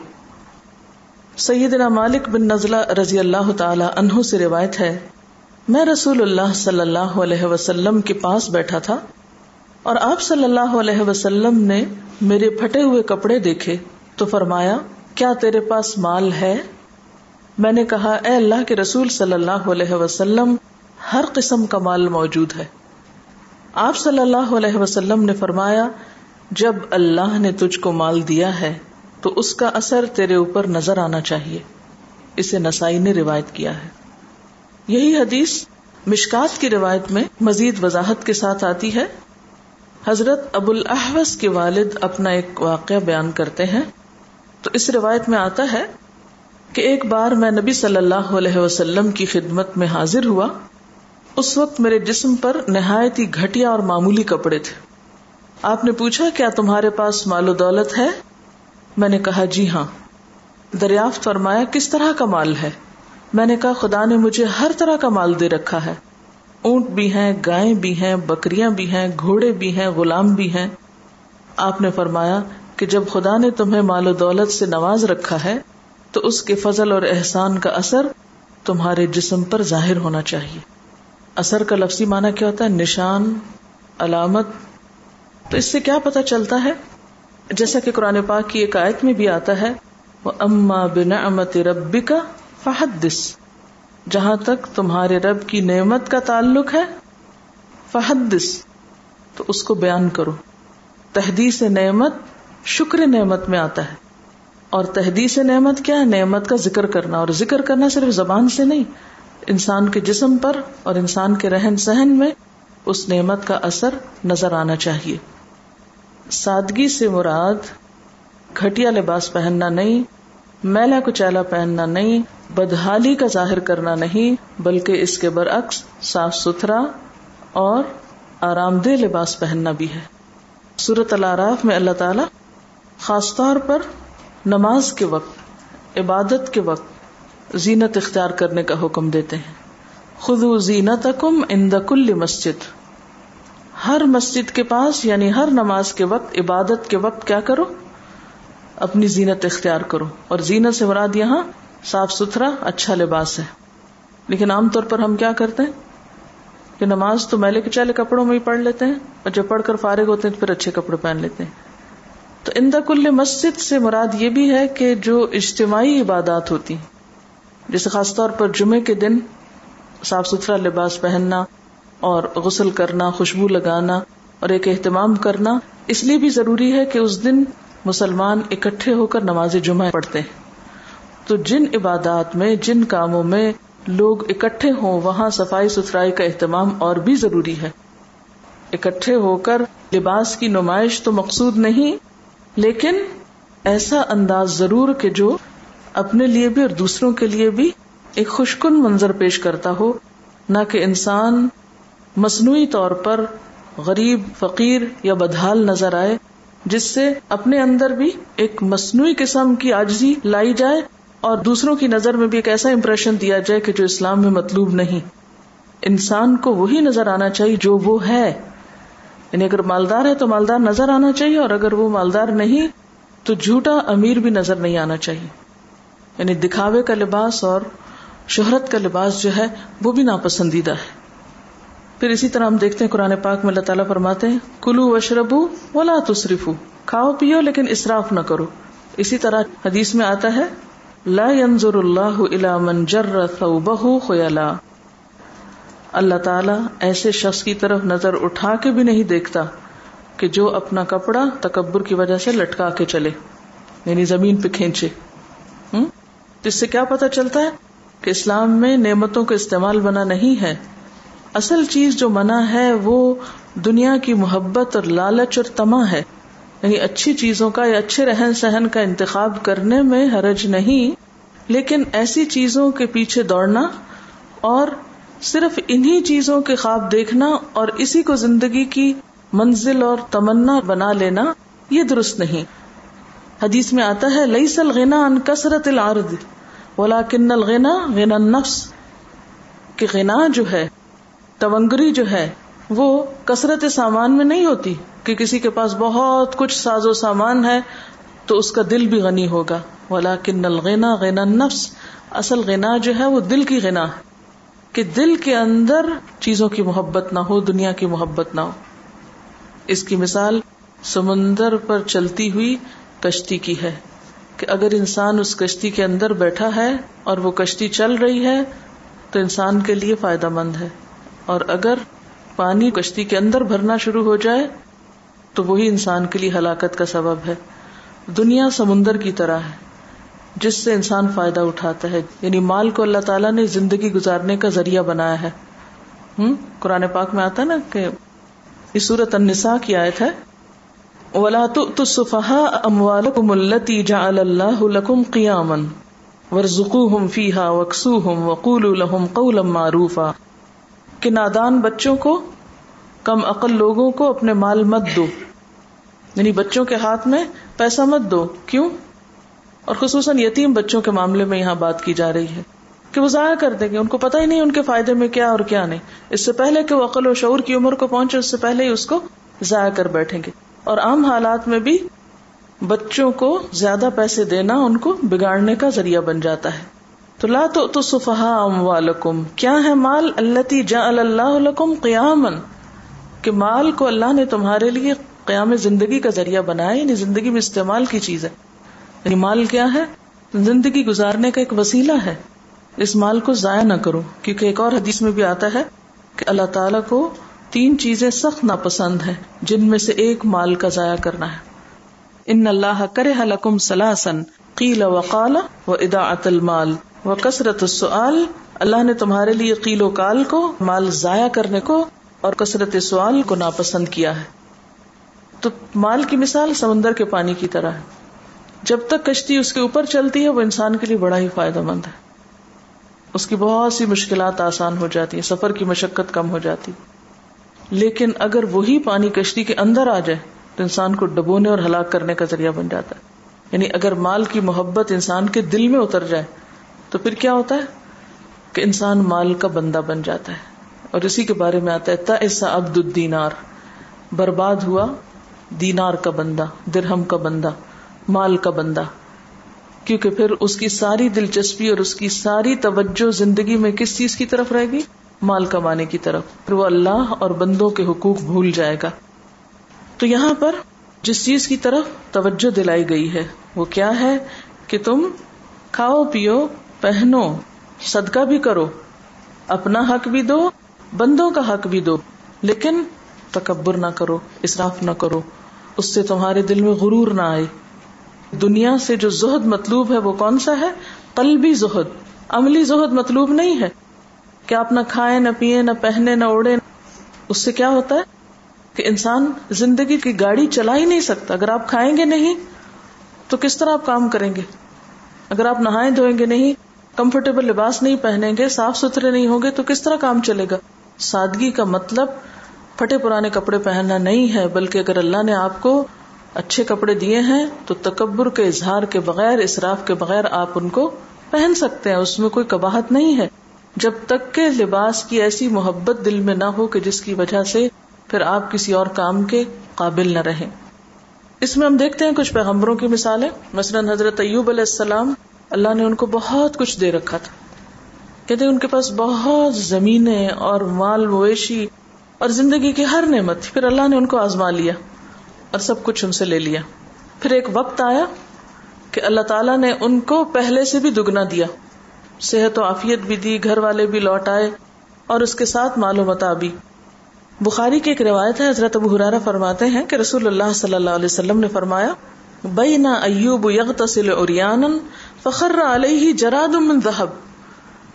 سیدنا مالک بن نضلہ رضی اللہ تعالی عنہ سے روایت ہے میں رسول اللہ صلی اللہ علیہ وسلم کے پاس بیٹھا تھا اور آپ صلی اللہ علیہ وسلم نے میرے پھٹے ہوئے کپڑے دیکھے تو فرمایا کیا تیرے پاس مال ہے؟ میں نے کہا اے اللہ کے رسول صلی اللہ علیہ وسلم ہر قسم کا مال موجود ہے. آپ صلی اللہ علیہ وسلم نے فرمایا جب اللہ نے تجھ کو مال دیا ہے تو اس کا اثر تیرے اوپر نظر آنا چاہیے. اسے نسائی نے روایت کیا ہے. یہی حدیث مشکات کی روایت میں مزید وضاحت کے ساتھ آتی ہے. حضرت ابو الاحوص کے والد اپنا ایک واقعہ بیان کرتے ہیں تو اس روایت میں آتا ہے کہ ایک بار میں نبی صلی اللہ علیہ وسلم کی خدمت میں حاضر ہوا. اس وقت میرے جسم پر نہایت ہی گھٹیا اور معمولی کپڑے تھے. آپ نے پوچھا کیا تمہارے پاس مال و دولت ہے؟ میں نے کہا جی ہاں. دریافت فرمایا کس طرح کا مال ہے؟ میں نے کہا خدا نے مجھے ہر طرح کا مال دے رکھا ہے. اونٹ بھی ہیں، گائیں بھی ہیں، بکریاں بھی ہیں، گھوڑے بھی ہیں، غلام بھی ہیں. آپ نے فرمایا کہ جب خدا نے تمہیں مال و دولت سے نواز رکھا ہے تو اس کے فضل اور احسان کا اثر تمہارے جسم پر ظاہر ہونا چاہیے. اثر کا لفظی معنی کیا ہوتا ہے؟ نشان، علامت. تو اس سے کیا پتہ چلتا ہے؟ جیسا کہ قرآن پاک کی ایک آیت میں بھی آتا ہے وَأَمَّا بِنَعْمَةِ رَبِّكَ فحدث، جہاں تک تمہارے رب کی نعمت کا تعلق ہے فحدث تو اس کو بیان کرو. تحدیث نعمت شکر نعمت میں آتا ہے اور تحدیث نعمت کیا ہے؟ نعمت کا ذکر کرنا. اور ذکر کرنا صرف زبان سے نہیں، انسان کے جسم پر اور انسان کے رہن سہن میں اس نعمت کا اثر نظر آنا چاہیے. سادگی سے مراد گھٹیا لباس پہننا نہیں، میلا کچیلا پہننا نہیں، بدحالی کا ظاہر کرنا نہیں، بلکہ اس کے برعکس صاف ستھرا اور آرام دہ لباس پہننا بھی ہے. سورۃ الاعراف میں اللہ تعالی خاص طور پر نماز کے وقت، عبادت کے وقت زینت اختیار کرنے کا حکم دیتے ہیں. خذوا زینتکم عند کل مسجد، ہر مسجد کے پاس یعنی ہر نماز کے وقت، عبادت کے وقت کیا کرو؟ اپنی زینت اختیار کرو. اور زینت سے مراد یہاں صاف ستھرا اچھا لباس ہے. لیکن عام طور پر ہم کیا کرتے ہیں کہ نماز تو میلے کچالے کپڑوں میں ہی پڑھ لیتے ہیں اور جب پڑھ کر فارغ ہوتے ہیں تو پھر اچھے کپڑے پہن لیتے ہیں. تو عند کل مسجد سے مراد یہ بھی ہے کہ جو اجتماعی عبادات ہوتی ہیں، جیسے خاص طور پر جمعے کے دن صاف ستھرا لباس پہننا اور غسل کرنا، خوشبو لگانا اور ایک اہتمام کرنا، اس لیے بھی ضروری ہے کہ اس دن مسلمان اکٹھے ہو کر نماز جمعہ پڑھتے ہیں. تو جن عبادات میں، جن کاموں میں لوگ اکٹھے ہوں، وہاں صفائی ستھرائی کا اہتمام اور بھی ضروری ہے. اکٹھے ہو کر لباس کی نمائش تو مقصود نہیں، لیکن ایسا انداز ضرور کہ جو اپنے لیے بھی اور دوسروں کے لیے بھی ایک خوشکن منظر پیش کرتا ہو، نہ کہ انسان مصنوعی طور پر غریب، فقیر یا بدحال نظر آئے، جس سے اپنے اندر بھی ایک مصنوعی قسم کی عاجزی لائی جائے اور دوسروں کی نظر میں بھی ایک ایسا امپریشن دیا جائے کہ جو اسلام میں مطلوب نہیں. انسان کو وہی نظر آنا چاہیے جو وہ ہے. یعنی اگر مالدار ہے تو مالدار نظر آنا چاہیے، اور اگر وہ مالدار نہیں تو جھوٹا امیر بھی نظر نہیں آنا چاہیے. یعنی دکھاوے کا لباس اور شہرت کا لباس جو ہے وہ بھی ناپسندیدہ ہے. پھر اسی طرح ہم دیکھتے ہیں قرآن پاک میں اللہ تعالیٰ فرماتے ہیں کلو وشربو ولا تسرفو، کھاؤ پیو لیکن اسراف نہ کرو. اسی طرح حدیث میں آتا ہے لا ينظر اللہ الی من جر ثوبہ خیلا، اللہ تعالیٰ ایسے شخص کی طرف نظر اٹھا کے بھی نہیں دیکھتا کہ جو اپنا کپڑا تکبر کی وجہ سے لٹکا کے چلے، یعنی زمین پہ کھینچے. اس سے کیا پتہ چلتا ہے کہ اسلام میں نعمتوں کا استعمال بنا نہیں ہے. اصل چیز جو منع ہے وہ دنیا کی محبت اور لالچ اور طمع ہے. یعنی اچھی چیزوں کا یا اچھے رہن سہن کا انتخاب کرنے میں حرج نہیں، لیکن ایسی چیزوں کے پیچھے دوڑنا اور صرف انہی چیزوں کے خواب دیکھنا اور اسی کو زندگی کی منزل اور تمنا بنا لینا یہ درست نہیں۔ حدیث میں آتا ہے لَيْسَ الْغِنَى عَنْ كَثْرَةِ الْعَرْضِ وَلَكِنَّ الْغِنَى غِنَى النَّفْسِ، کہ غنا جو ہے، تونگری جو ہے، وہ کثرت سامان میں نہیں ہوتی کہ کسی کے پاس بہت کچھ ساز و سامان ہے تو اس کا دل بھی غنی ہوگا۔ وَلَكِنَّ الْغِنَى غِنَى النَّفْسِ، اصل غنا جو ہے وہ دل کی غنا ہے، کہ دل کے اندر چیزوں کی محبت نہ ہو، دنیا کی محبت نہ ہو۔ اس کی مثال سمندر پر چلتی ہوئی کشتی کی ہے کہ اگر انسان اس کشتی کے اندر بیٹھا ہے اور وہ کشتی چل رہی ہے تو انسان کے لیے فائدہ مند ہے، اور اگر پانی کشتی کے اندر بھرنا شروع ہو جائے تو وہی انسان کے لیے ہلاکت کا سبب ہے۔ دنیا سمندر کی طرح ہے جس سے انسان فائدہ اٹھاتا ہے، یعنی مال کو اللہ تعالیٰ نے زندگی گزارنے کا ذریعہ بنایا ہے۔ ہم قرآن پاک میں آتا ہے نا کہ اس سورۃ النساء کی آیت ہے وَلَا تُؤْتُوا السُّفَهَاءَ أَمْوَالَكُمُ الَّتِي جَعَلَ اللَّهُ لَكُمْ قِيَامًا وَارْزُقُوهُمْ فِيهَا وَاكْسُوهُمْ وَقُولُوا لَهُمْ قَوْلًا مَّعْرُوفًا، کہ نادان بچوں کو، کم عقل لوگوں کو اپنے مال مت دو، یعنی بچوں کے ہاتھ میں پیسہ مت دو۔ کیوں؟ اور خصوصاً یتیم بچوں کے معاملے میں یہاں بات کی جا رہی ہے کہ وہ ضائع کر دیں گے، ان کو پتہ ہی نہیں ان کے فائدے میں کیا اور کیا نہیں، اس سے پہلے کہ وہ عقل و شعور کی عمر کو پہنچے اس سے پہلے ہی اس کو ضائع کر بیٹھیں گے۔ اور عام حالات میں بھی بچوں کو زیادہ پیسے دینا ان کو بگاڑنے کا ذریعہ بن جاتا ہے۔ تو لا تؤتوا السفہاء اموالکم، کیا ہے مال؟ التی جعل اللہ لکم قیاما، کہ مال کو اللہ نے تمہارے لیے قیام زندگی کا ذریعہ بنایا، یعنی زندگی میں استعمال کی چیز ہے۔ یعنی مال کیا ہے؟ زندگی گزارنے کا ایک وسیلہ ہے، اس مال کو ضائع نہ کرو، کیونکہ ایک اور حدیث میں بھی آتا ہے کہ اللہ تعالیٰ کو تین چیزیں سخت ناپسند ہیں جن میں سے ایک مال کا ضائع کرنا ہے۔ ان اللہ کرہ لکم ثلاثا قیل و قال و اضاعۃ المال و کثرۃ السؤال، اللہ نے تمہارے لیے قیل و قال کو، مال ضائع کرنے کو، اور کثرت سوال کو ناپسند کیا ہے۔ تو مال کی مثال سمندر کے پانی کی طرح ہے، جب تک کشتی اس کے اوپر چلتی ہے وہ انسان کے لیے بڑا ہی فائدہ مند ہے، اس کی بہت سی مشکلات آسان ہو جاتی ہیں، سفر کی مشقت کم ہو جاتی، لیکن اگر وہی پانی کشتی کے اندر آ جائے تو انسان کو ڈبونے اور ہلاک کرنے کا ذریعہ بن جاتا ہے۔ یعنی اگر مال کی محبت انسان کے دل میں اتر جائے تو پھر کیا ہوتا ہے کہ انسان مال کا بندہ بن جاتا ہے۔ اور اسی کے بارے میں آتا ہے تَعِسَ عَبْدُ الدِّينَار، برباد ہوا دینار کا بندہ، درہم کا بندہ، مال کا بندہ، کیونکہ پھر اس کی ساری دلچسپی اور اس کی ساری توجہ زندگی میں کس چیز کی طرف رہے گی؟ مال کمانے کی طرف، پھر وہ اللہ اور بندوں کے حقوق بھول جائے گا۔ تو یہاں پر جس چیز کی طرف توجہ دلائی گئی ہے وہ کیا ہے؟ کہ تم کھاؤ پیو، پہنو، صدقہ بھی کرو، اپنا حق بھی دو، بندوں کا حق بھی دو، لیکن تکبر نہ کرو، اسراف نہ کرو، اس سے تمہارے دل میں غرور نہ آئے۔ دنیا سے جو زہد مطلوب ہے وہ کون سا ہے؟ قلبی زہد، عملی زہد مطلوب نہیں ہے کہ آپ نہ کھائیں، نہ پیئیں، نہ پہنے، نہ اوڑھیں۔ اس سے کیا ہوتا ہے کہ انسان زندگی کی گاڑی چلا ہی نہیں سکتا۔ اگر آپ کھائیں گے نہیں تو کس طرح آپ کام کریں گے؟ اگر آپ نہائیں دھوئیں گے نہیں، کمفرٹیبل لباس نہیں پہنیں گے، صاف ستھرے نہیں ہوں گے تو کس طرح کام چلے گا؟ سادگی کا مطلب پھٹے پرانے کپڑے پہننا نہیں ہے، بلکہ اگر اللہ نے آپ کو اچھے کپڑے دیے ہیں تو تکبر کے اظہار کے بغیر، اسراف کے بغیر آپ ان کو پہن سکتے ہیں، اس میں کوئی قباحت نہیں ہے، جب تک کہ لباس کی ایسی محبت دل میں نہ ہو کہ جس کی وجہ سے پھر آپ کسی اور کام کے قابل نہ رہیں۔ اس میں ہم دیکھتے ہیں کچھ پیغمبروں کی مثالیں، مثلاً حضرت ایوب علیہ السلام، اللہ نے ان کو بہت کچھ دے رکھا تھا، کہتے ہیں ان کے پاس بہت زمینیں اور مال مویشی اور زندگی کی ہر نعمت، پھر اللہ نے ان کو آزما لیا اور سب کچھ ان سے لے لیا۔ پھر ایک وقت آیا کہ اللہ تعالیٰ نے ان کو پہلے سے بھی دگنا دیا، صحت و عافیت بھی دی، گھر والے بھی لوٹ آئے، اور اس کے ساتھ مال و متاع بھی۔ بخاری کی ایک روایت ہے، حضرت ابو ہریرہ فرماتے ہیں کہ رسول اللہ صلی اللہ علیہ وسلم نے فرمایا بین ایوب یغتسل عریانا فخر علیہ جراد من ذہب،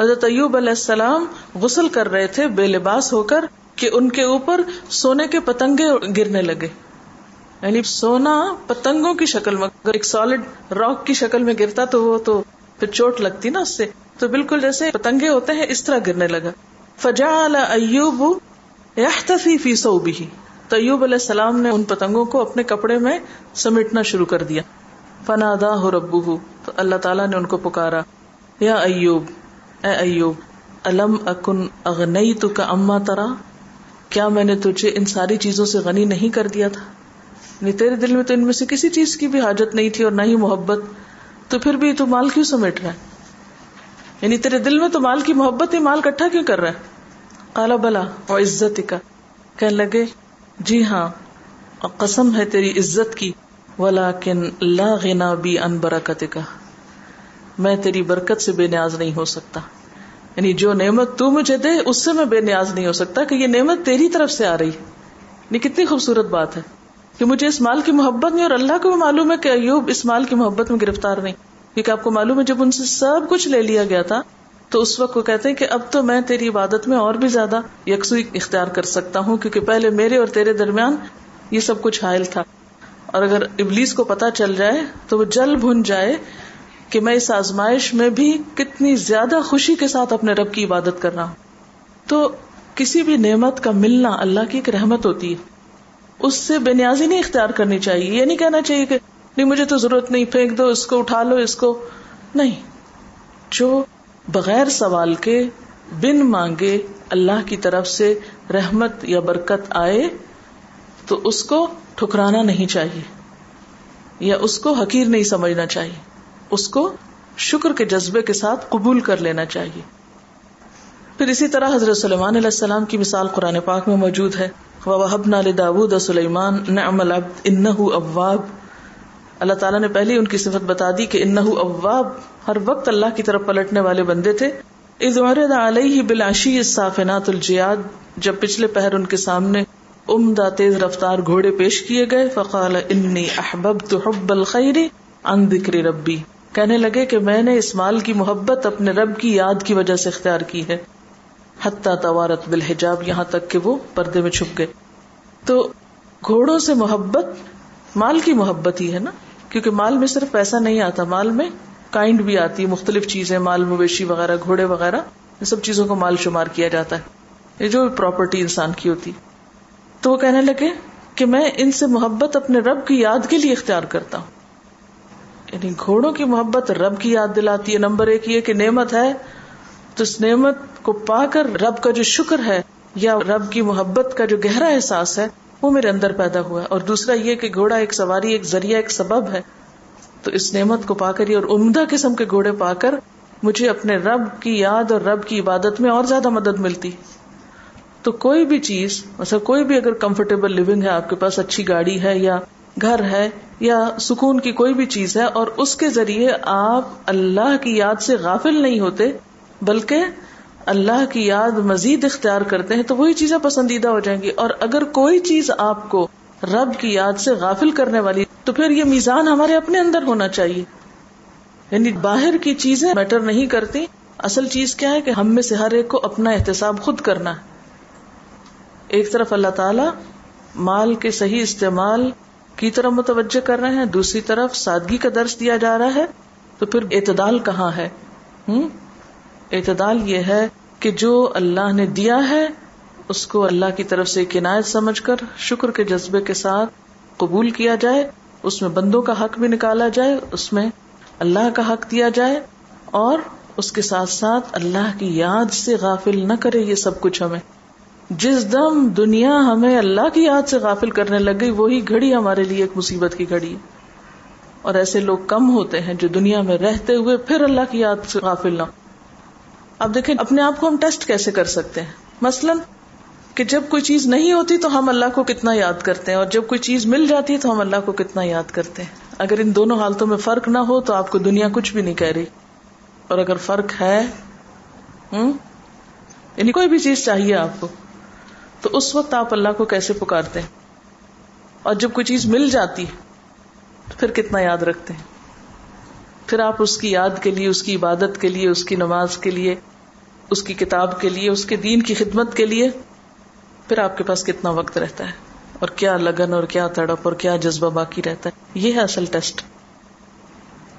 حضرت ایوب علیہ السلام غسل کر رہے تھے بے لباس ہو کر کہ ان کے اوپر سونے کے پتنگے گرنے لگے، یعنی سونا پتنگوں کی شکل میں، اگر ایک سالڈ راک کی شکل میں گرتا تو وہ تو پھر چوٹ لگتی نا اس سے، تو بالکل جیسے پتنگے ہوتے ہیں اس طرح گرنے لگا. فجعل ایوب یحتفی فی ثوبہ، تو ایوب علیہ السلام نے ان پتنگوں کو اپنے کپڑے میں سمیٹنا شروع کر دیا. فناداہ ربہ، تو اللہ تعالیٰ نے ان کو پکارا، یا ایوب، اے ایوب، الم اکن اغنیتک عما ترا، کیا میں نے تجھے ان ساری چیزوں سے غنی نہیں کر دیا تھا؟ یعنی تیرے دل میں تو ان میں سے کسی چیز کی بھی حاجت نہیں تھی اور نہ ہی محبت، تو پھر بھی تو مال کیوں سمیٹ رہا ہے؟ یعنی تیرے دل میں تو مال کی محبت ہے، مال اکٹھا کیوں کر رہا ہے؟ قال بلا وعزتک، کہنے لگے جی ہاں قسم ہے تیری عزت کی، ولیکن لا غنا بی عن برکتک، میں تیری برکت سے بے نیاز نہیں ہو سکتا. یعنی جو نعمت تو مجھے دے اس سے میں بے نیاز نہیں ہو سکتا کہ یہ نعمت تیری طرف سے آ رہی ہے. یہ کتنی خوبصورت بات ہے کہ مجھے اس مال کی محبت نہیں، اور اللہ کو بھی معلوم ہے کہ ایوب اس مال کی محبت میں گرفتار نہیں، کیونکہ آپ کو معلوم ہے جب ان سے سب کچھ لے لیا گیا تھا تو اس وقت وہ کہتے ہیں کہ اب تو میں تیری عبادت میں اور بھی زیادہ یکسوئی اختیار کر سکتا ہوں، کیونکہ پہلے میرے اور تیرے درمیان یہ سب کچھ حائل تھا، اور اگر ابلیس کو پتہ چل جائے تو وہ جل بھن جائے کہ میں اس آزمائش میں بھی کتنی زیادہ خوشی کے ساتھ اپنے رب کی عبادت کر رہا ہوں. تو کسی بھی نعمت کا ملنا اللہ کی ایک رحمت ہوتی ہے، اس سے بے نیازی نہیں اختیار کرنی چاہیے. یہ نہیں کہنا چاہیے کہ نہیں مجھے تو ضرورت نہیں، پھینک دو اس کو، اٹھا لو اس کو، نہیں. جو بغیر سوال کے بن مانگے اللہ کی طرف سے رحمت یا برکت آئے تو اس کو ٹھکرانا نہیں چاہیے، یا اس کو حقیر نہیں سمجھنا چاہیے، اس کو شکر کے جذبے کے ساتھ قبول کر لینا چاہیے. پھر اسی طرح حضرت سلیمان علیہ السلام کی مثال قرآن پاک میں موجود ہے. وَوَهَبْنَا لِدَاوُودَ سُلَيْمَانَ نِعْمَ الْعَبْدُ إِنَّهُ أَوَّابٌ. اللہ تعالیٰ نے پہلی ان کی صفت بتا دی کہ إِنَّهُ أَوَّابٌ، ہر وقت اللہ کی طرف پلٹنے والے بندے تھے. إِذْ عُرِضَ عَلَيْهِ بِالْعَشِيِّ الصَّافِنَاتُ الْجِيَادُ، جب پچھلے پہر ان کے سامنے عمدہ تیز رفتار گھوڑے پیش کیے گئے. فَقَالَ إِنِّي أَحْبَبْتُ حُبَّ الْخَيْرِ عَنْ ذِكْرِ رَبِّي، کہنے لگے کہ میں نے اس مال کی محبت اپنے رب کی یاد کی وجہ سے اختیار کی ہے. حتیٰ توارت بالحجاب، یہاں تک کہ وہ پردے میں چھپ گئے. تو گھوڑوں سے محبت مال کی محبت ہی ہے نا، کیونکہ مال میں صرف پیسہ نہیں آتا، مال میں کائنڈ بھی آتی، مختلف چیزیں، مال مویشی وغیرہ، گھوڑے وغیرہ، ان سب چیزوں کو مال شمار کیا جاتا ہے، یہ جو پراپرٹی انسان کی ہوتی. تو وہ کہنے لگے کہ میں ان سے محبت اپنے رب کی یاد کے لیے اختیار کرتا ہوں. یعنی گھوڑوں کی محبت رب کی یاد دلاتی ہے. نمبر ایک یہ کہ نعمت ہے تو اس نعمت کو پا کر رب کا جو شکر ہے یا رب کی محبت کا جو گہرا احساس ہے وہ میرے اندر پیدا ہوا ہے. اور دوسرا یہ کہ گھوڑا ایک سواری، ایک ذریعہ، ایک سبب ہے، تو اس نعمت کو پا کر یہ اور عمدہ قسم کے گھوڑے پا کر مجھے اپنے رب کی یاد اور رب کی عبادت میں اور زیادہ مدد ملتی. تو کوئی بھی چیز، مثلا کوئی بھی اگر کمفرٹیبل لیونگ ہے آپ کے پاس، اچھی گاڑی ہے یا گھر ہے یا سکون کی کوئی بھی چیز ہے، اور اس کے ذریعے آپ اللہ کی یاد سے غافل نہیں ہوتے بلکہ اللہ کی یاد مزید اختیار کرتے ہیں، تو وہی چیزیں پسندیدہ ہو جائیں گی. اور اگر کوئی چیز آپ کو رب کی یاد سے غافل کرنے والی، تو پھر یہ میزان ہمارے اپنے اندر ہونا چاہیے. یعنی باہر کی چیزیں میٹر نہیں کرتی، اصل چیز کیا ہے کہ ہم میں سے ہر ایک کو اپنا احتساب خود کرنا ہے. ایک طرف اللہ تعالی مال کے صحیح استعمال کی طرف متوجہ کر رہے ہیں، دوسری طرف سادگی کا درس دیا جا رہا ہے. تو پھر اعتدال کہاں ہے؟ ہوں اعتدال یہ ہے کہ جو اللہ نے دیا ہے اس کو اللہ کی طرف سے کنایت سمجھ کر شکر کے جذبے کے ساتھ قبول کیا جائے، اس میں بندوں کا حق بھی نکالا جائے، اس میں اللہ کا حق دیا جائے، اور اس کے ساتھ ساتھ اللہ کی یاد سے غافل نہ کرے. یہ سب کچھ ہمیں جس دم دنیا ہمیں اللہ کی یاد سے غافل کرنے لگ گئی، وہی گھڑی ہمارے لیے ایک مصیبت کی گھڑی. اور ایسے لوگ کم ہوتے ہیں جو دنیا میں رہتے ہوئے پھر اللہ کی یاد سے غافل نہ. اب دیکھیں اپنے آپ کو ہم ٹیسٹ کیسے کر سکتے ہیں، مثلا کہ جب کوئی چیز نہیں ہوتی تو ہم اللہ کو کتنا یاد کرتے ہیں، اور جب کوئی چیز مل جاتی ہے تو ہم اللہ کو کتنا یاد کرتے ہیں. اگر ان دونوں حالتوں میں فرق نہ ہو تو آپ کو دنیا کچھ بھی نہیں کہہ رہی، اور اگر فرق ہے ہم؟ یعنی کوئی بھی چیز چاہیے آپ کو، تو اس وقت آپ اللہ کو کیسے پکارتے ہیں، اور جب کوئی چیز مل جاتی تو پھر کتنا یاد رکھتے ہیں. پھر آپ اس کی یاد کے لیے، اس کی عبادت کے لیے، اس کی نماز کے لیے، اس کی کتاب کے لیے، اس کے دین کی خدمت کے لیے، پھر آپ کے پاس کتنا وقت رہتا ہے؟ اور کیا لگن اور کیا تڑپ اور کیا جذبہ باقی رہتا ہے، یہ ہے اصل ٹیسٹ.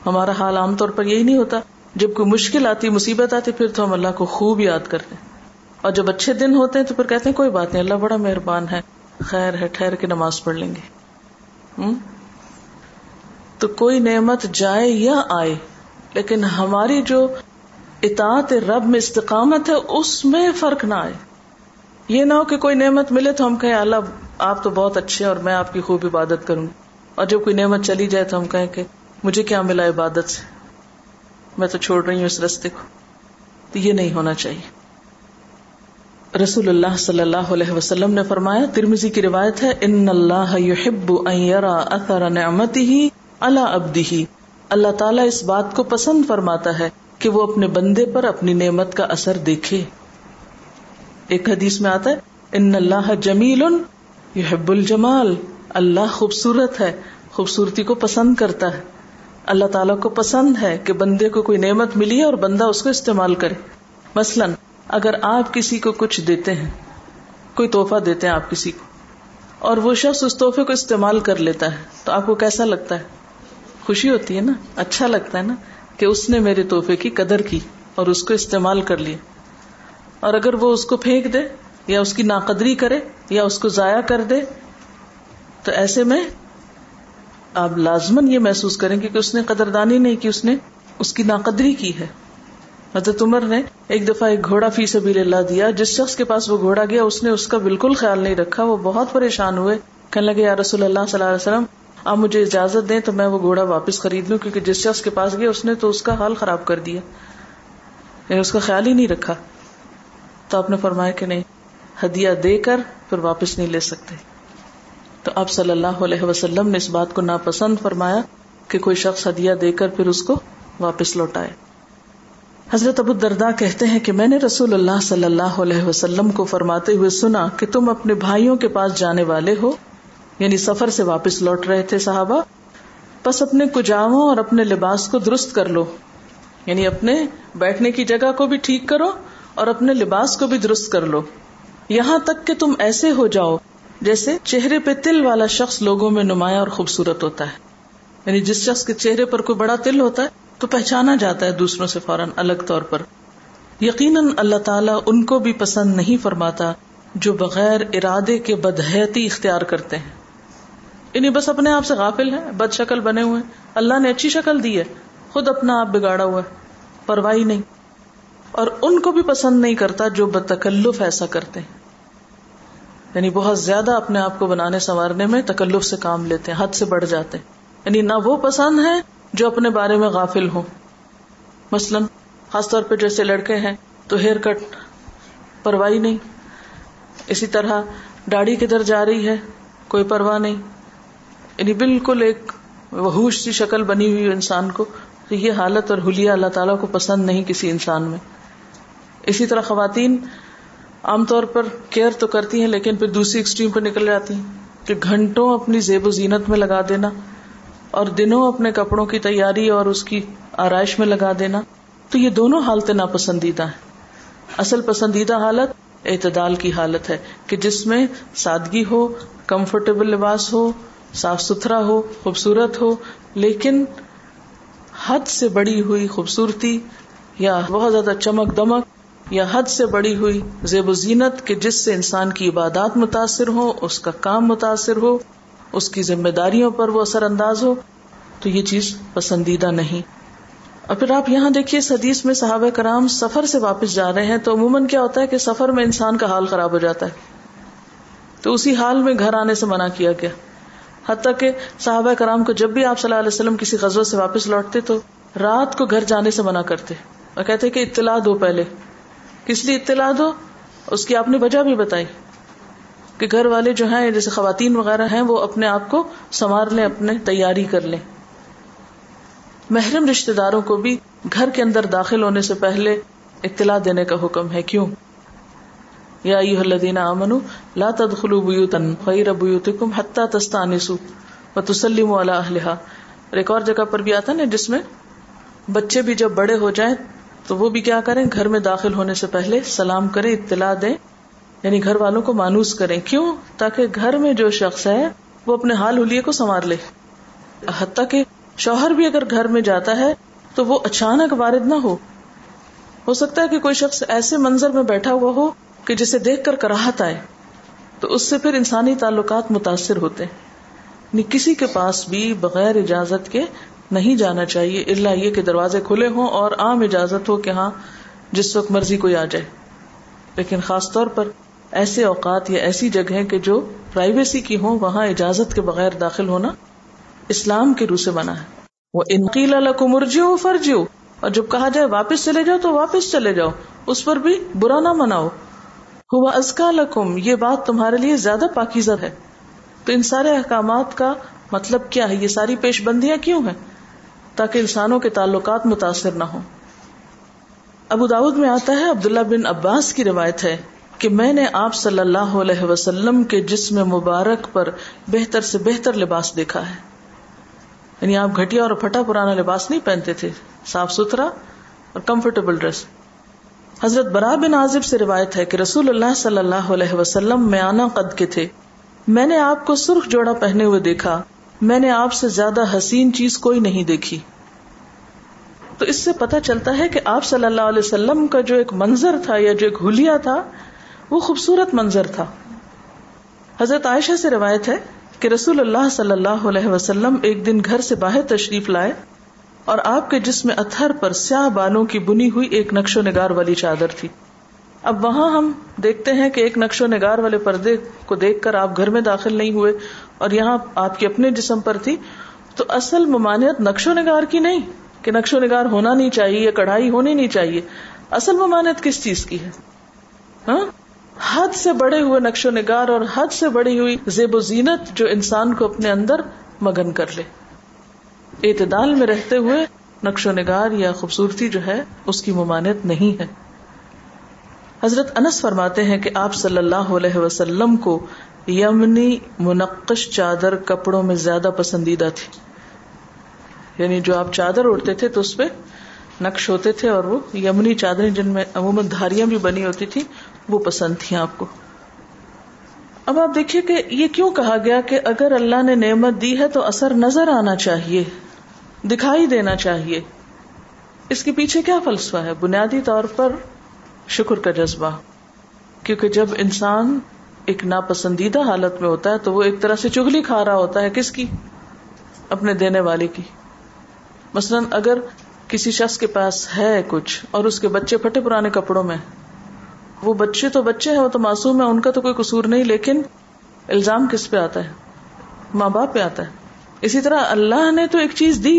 ہمارا حال عام طور پر یہی نہیں ہوتا، جب کوئی مشکل آتی، مصیبت آتی، پھر تو ہم اللہ کو خوب یاد کرتے ہیں، اور جب اچھے دن ہوتے ہیں تو پھر کہتے ہیں کوئی بات نہیں، اللہ بڑا مہربان ہے، خیر ہے، ٹھہر کے نماز پڑھ لیں گے. تو کوئی نعمت جائے یا آئے، لیکن ہماری جو اطاعت رب میں استقامت ہے، اس میں فرق نہ آئے. یہ نہ ہو کہ کوئی نعمت ملے تو ہم کہیں اللہ آپ تو بہت اچھے ہیں اور میں آپ کی خوب عبادت کروں گی، اور جب کوئی نعمت چلی جائے تو ہم کہیں کہ مجھے کیا ملا عبادت سے، میں تو چھوڑ رہی ہوں اس رستے کو. تو یہ نہیں ہونا چاہیے. رسول اللہ صلی اللہ علیہ وسلم نے فرمایا، ترمذی کی روایت ہے، ان اللہ یحب ان یرا اثر نعمتہ علی عبدہ، اللہ تعالیٰ اس بات کو پسند فرماتا ہے کہ وہ اپنے بندے پر اپنی نعمت کا اثر دیکھے. ایک حدیث میں آتا ہے، ان اللہ جمیل یحب الجمال، اللہ خوبصورت ہے، خوبصورتی کو پسند کرتا ہے. اللہ تعالیٰ کو پسند ہے کہ بندے کو کوئی نعمت ملی ہے اور بندہ اس کو استعمال کرے. مثلا اگر آپ کسی کو کچھ دیتے ہیں، کوئی تحفہ دیتے ہیں آپ کسی کو، اور وہ شخص اس تحفے کو استعمال کر لیتا ہے، تو آپ کو کیسا لگتا ہے؟ خوشی ہوتی ہے نا، اچھا لگتا ہے نا کہ اس نے میرے تحفے کی قدر کی اور اس کو استعمال کر لیا. اور اگر وہ اس کو پھینک دے یا اس کی ناقدری کرے یا اس کو ضائع کر دے، تو ایسے میں آپ لازماً یہ محسوس کریں گے کہ اس نے قدردانی نہیں کی، اس نے اس کی ناقدری کی ہے. حضرت عمر نے ایک دفعہ ایک گھوڑا فی سبیل اللہ دیا، جس شخص کے پاس وہ گھوڑا گیا اس نے اس کا بالکل خیال نہیں رکھا. وہ بہت پریشان ہوئے، کہنے لگے یا رسول اللہ صلی اللہ علیہ وسلم، آپ مجھے اجازت دیں تو میں وہ گھوڑا واپس خرید لوں، کیونکہ جس شخص کے پاس گیا اس نے تو اس کا حال خراب کر دیا، یعنی اس کا خیال ہی نہیں رکھا. تو آپ نے فرمایا کہ نہیں، ہدیہ دے کر پھر واپس نہیں لے سکتے. تو آپ صلی اللہ علیہ وسلم نے اس بات کو ناپسند فرمایا کہ کوئی شخص ہدیہ دے کر پھر اس کو واپس لوٹائے. حضرت ابو الدرداء کہتے ہیں کہ میں نے رسول اللہ صلی اللہ علیہ وسلم کو فرماتے ہوئے سنا کہ تم اپنے بھائیوں کے پاس جانے والے ہو، یعنی سفر سے واپس لوٹ رہے تھے صحابہ، بس اپنے کجاووں اور اپنے لباس کو درست کر لو، یعنی اپنے بیٹھنے کی جگہ کو بھی ٹھیک کرو اور اپنے لباس کو بھی درست کر لو، یہاں تک کہ تم ایسے ہو جاؤ جیسے چہرے پہ تل والا شخص لوگوں میں نمایاں اور خوبصورت ہوتا ہے. یعنی جس شخص کے چہرے پر کوئی بڑا تل ہوتا ہے تو پہچانا جاتا ہے دوسروں سے فوراً الگ طور پر. یقیناً اللہ تعالیٰ ان کو بھی پسند نہیں فرماتا جو بغیر ارادے کے بدحیتی اختیار کرتے ہیں، یعنی بس اپنے آپ سے غافل ہیں، بد شکل بنے ہوئے ہیں. اللہ نے اچھی شکل دی ہے، خود اپنا آپ بگاڑا ہوا ہے، پرواہی نہیں. اور ان کو بھی پسند نہیں کرتا جو بتکلف ایسا کرتے ہیں، یعنی بہت زیادہ اپنے آپ کو بنانے سنوارنے میں تکلف سے کام لیتے ہیں، حد سے بڑھ جاتے ہیں. یعنی نہ وہ پسند ہیں جو اپنے بارے میں غافل ہوں. مثلا خاص طور پہ جیسے لڑکے ہیں تو ہیئر کٹ پرواہی نہیں، اسی طرح داڑھی کدھر جا رہی ہے کوئی پرواہ نہیں، یعنی بالکل ایک وحوش سی شکل بنی ہوئی انسان کو. تو یہ حالت اور حلیہ اللہ تعالیٰ کو پسند نہیں کسی انسان میں. اسی طرح خواتین عام طور پر کیئر تو کرتی ہیں، لیکن پھر دوسری ایکسٹریم پر نکل جاتی ہیں کہ گھنٹوں اپنی زیب و زینت میں لگا دینا اور دنوں اپنے کپڑوں کی تیاری اور اس کی آرائش میں لگا دینا. تو یہ دونوں حالتیں ناپسندیدہ ہیں. اصل پسندیدہ حالت اعتدال کی حالت ہے کہ جس میں سادگی ہو، کمفرٹیبل لباس ہو، صاف ستھرا ہو، خوبصورت ہو، لیکن حد سے بڑی ہوئی خوبصورتی یا بہت زیادہ چمک دمک یا حد سے بڑی ہوئی زیب و زینت کہ جس سے انسان کی عبادات متاثر ہو، اس کا کام متاثر ہو، اس کی ذمہ داریوں پر وہ اثر انداز ہو، تو یہ چیز پسندیدہ نہیں. اور پھر آپ یہاں دیکھیے اس حدیث میں صحابہ کرام سفر سے واپس جا رہے ہیں، تو عموماً کیا ہوتا ہے کہ سفر میں انسان کا حال خراب ہو جاتا ہے، تو اسی حال میں گھر آنے سے منع کیا گیا. حتیٰ کہ صحابہ کرام کو جب بھی آپ صلی اللہ علیہ وسلم کسی غزوہ سے واپس لوٹتے تو رات کو گھر جانے سے منع کرتے اور کہتے کہ اطلاع دو پہلے. کس لیے اطلاع دو؟ اس کی آپ نے وجہ بھی بتائی کہ گھر والے جو ہیں جیسے خواتین وغیرہ ہیں وہ اپنے آپ کو سنوار لیں، اپنے تیاری کر لیں. محرم رشتہ داروں کو بھی گھر کے اندر داخل ہونے سے پہلے اطلاع دینے کا حکم ہے. کیوں؟ یا ایھا الذین آمنوا لا تدخلوا بیوتا غیر بیوتکم حتی تستأنسوا وتسلموا علی اہلہا. اور ایک اور جگہ پر بھی آتا ہے جس میں بچے بھی جب بڑے ہو جائیں تو وہ بھی کیا کریں، گھر میں داخل ہونے سے پہلے سلام کریں، اطلاع دیں یعنی گھر والوں کو مانوس کریں. کیوں؟ تاکہ گھر میں جو شخص ہے وہ اپنے حال حلیے کو سنوار لے. حتیٰ کہ شوہر بھی اگر گھر میں جاتا ہے تو وہ اچانک وارد نہ ہو. ہو سکتا ہے کہ کوئی شخص ایسے منظر میں بیٹھا ہوا ہو کہ جسے دیکھ کر کراہت آئے، تو اس سے پھر انسانی تعلقات متاثر ہوتے ہیں. یعنی کسی کے پاس بھی بغیر اجازت کے نہیں جانا چاہیے، الا یہ کہ دروازے کھلے ہوں اور عام اجازت ہو کہ ہاں جس وقت مرضی کوئی آ جائے. لیکن خاص طور پر ایسے اوقات یا ایسی جگہیں کہ جو پرائیویسی کی ہوں، وہاں اجازت کے بغیر داخل ہونا اسلام کے رو سے منع ہے. وَإِنْ قِيلَ لَكُمُ ارْجِعُوا فَارْجِعُوا، اور جب کہا جائے واپس چلے جاؤ تو واپس چلے جاؤ، اس پر بھی برا نہ مناؤ. هُوَ أَزْكَىٰ لَكُمْ، یہ بات تمہارے لیے زیادہ پاکیزہ ہے. تو ان سارے احکامات کا مطلب کیا ہے؟ یہ ساری پیش بندیاں کیوں ہیں؟ تاکہ انسانوں کے تعلقات متاثر نہ ہوں. ابو داؤد میں آتا ہے، عبداللہ بن عباس کی روایت ہے کہ میں نے آپ صلی اللہ علیہ وسلم کے جسم مبارک پر بہتر سے بہتر لباس دیکھا ہے. یعنی آپ گھٹیا اور پھٹا پرانا لباس نہیں پہنتے تھے، صاف ستھرا اور کمفرٹیبل ڈریس. حضرت برا بن عازب سے روایت ہے کہ رسول اللہ صلی اللہ علیہ وسلم میانہ قد کے تھے، میں نے آپ کو سرخ جوڑا پہنے ہوئے دیکھا، میں نے آپ سے زیادہ حسین چیز کوئی نہیں دیکھی. تو اس سے پتہ چلتا ہے کہ آپ صلی اللہ علیہ وسلم کا جو ایک منظر تھا یا جو ایک حلیہ تھا، وہ خوبصورت منظر تھا. حضرت عائشہ سے روایت ہے کہ رسول اللہ صلی اللہ علیہ وسلم ایک دن گھر سے باہر تشریف لائے اور آپ کے جسم اتھر پر سیاہ بالوں کی بنی ہوئی ایک نقش و نگار والی چادر تھی. اب وہاں ہم دیکھتے ہیں کہ ایک نقش و نگار والے پردے کو دیکھ کر آپ گھر میں داخل نہیں ہوئے، اور یہاں آپ کے اپنے جسم پر تھی. تو اصل ممانعت نقش و نگار کی نہیں کہ نقش و نگار ہونا نہیں چاہیے یا کڑھائی ہونی نہیں چاہیے، اصل ممانعت کس چیز کی ہے؟ ہاں، حد سے بڑے ہوئے نقش و نگار اور حد سے بڑی ہوئی زیب و زینت جو انسان کو اپنے اندر مگن کر لے. اعتدال میں رہتے ہوئے نقش و نگار یا خوبصورتی جو ہے اس کی ممانعت نہیں ہے. حضرت انس فرماتے ہیں کہ آپ صلی اللہ علیہ وسلم کو یمنی منقش چادر کپڑوں میں زیادہ پسندیدہ تھی. یعنی جو آپ چادر اوڑھتے تھے تو اس پہ نقش ہوتے تھے، اور وہ یمنی چادریں جن میں عموماً دھاریاں بھی بنی ہوتی تھیں وہ پسند تھیں آپ کو. اب آپ دیکھیے کہ یہ کیوں کہا گیا کہ اگر اللہ نے نعمت دی ہے تو اثر نظر آنا چاہیے، دکھائی دینا چاہیے. اس کے پیچھے کیا فلسفہ ہے؟ بنیادی طور پر شکر کا جذبہ. کیونکہ جب انسان ایک ناپسندیدہ حالت میں ہوتا ہے تو وہ ایک طرح سے چغلی کھا رہا ہوتا ہے. کس کی؟ اپنے دینے والے کی. مثلاً اگر کسی شخص کے پاس ہے کچھ اور اس کے بچے پھٹے پرانے کپڑوں میں، وہ بچے تو بچے ہیں، وہ تو معصوم ہیں، ان کا تو کوئی قصور نہیں، لیکن الزام کس پہ آتا ہے؟ ماں باپ پہ آتا ہے. اسی طرح اللہ نے تو ایک چیز دی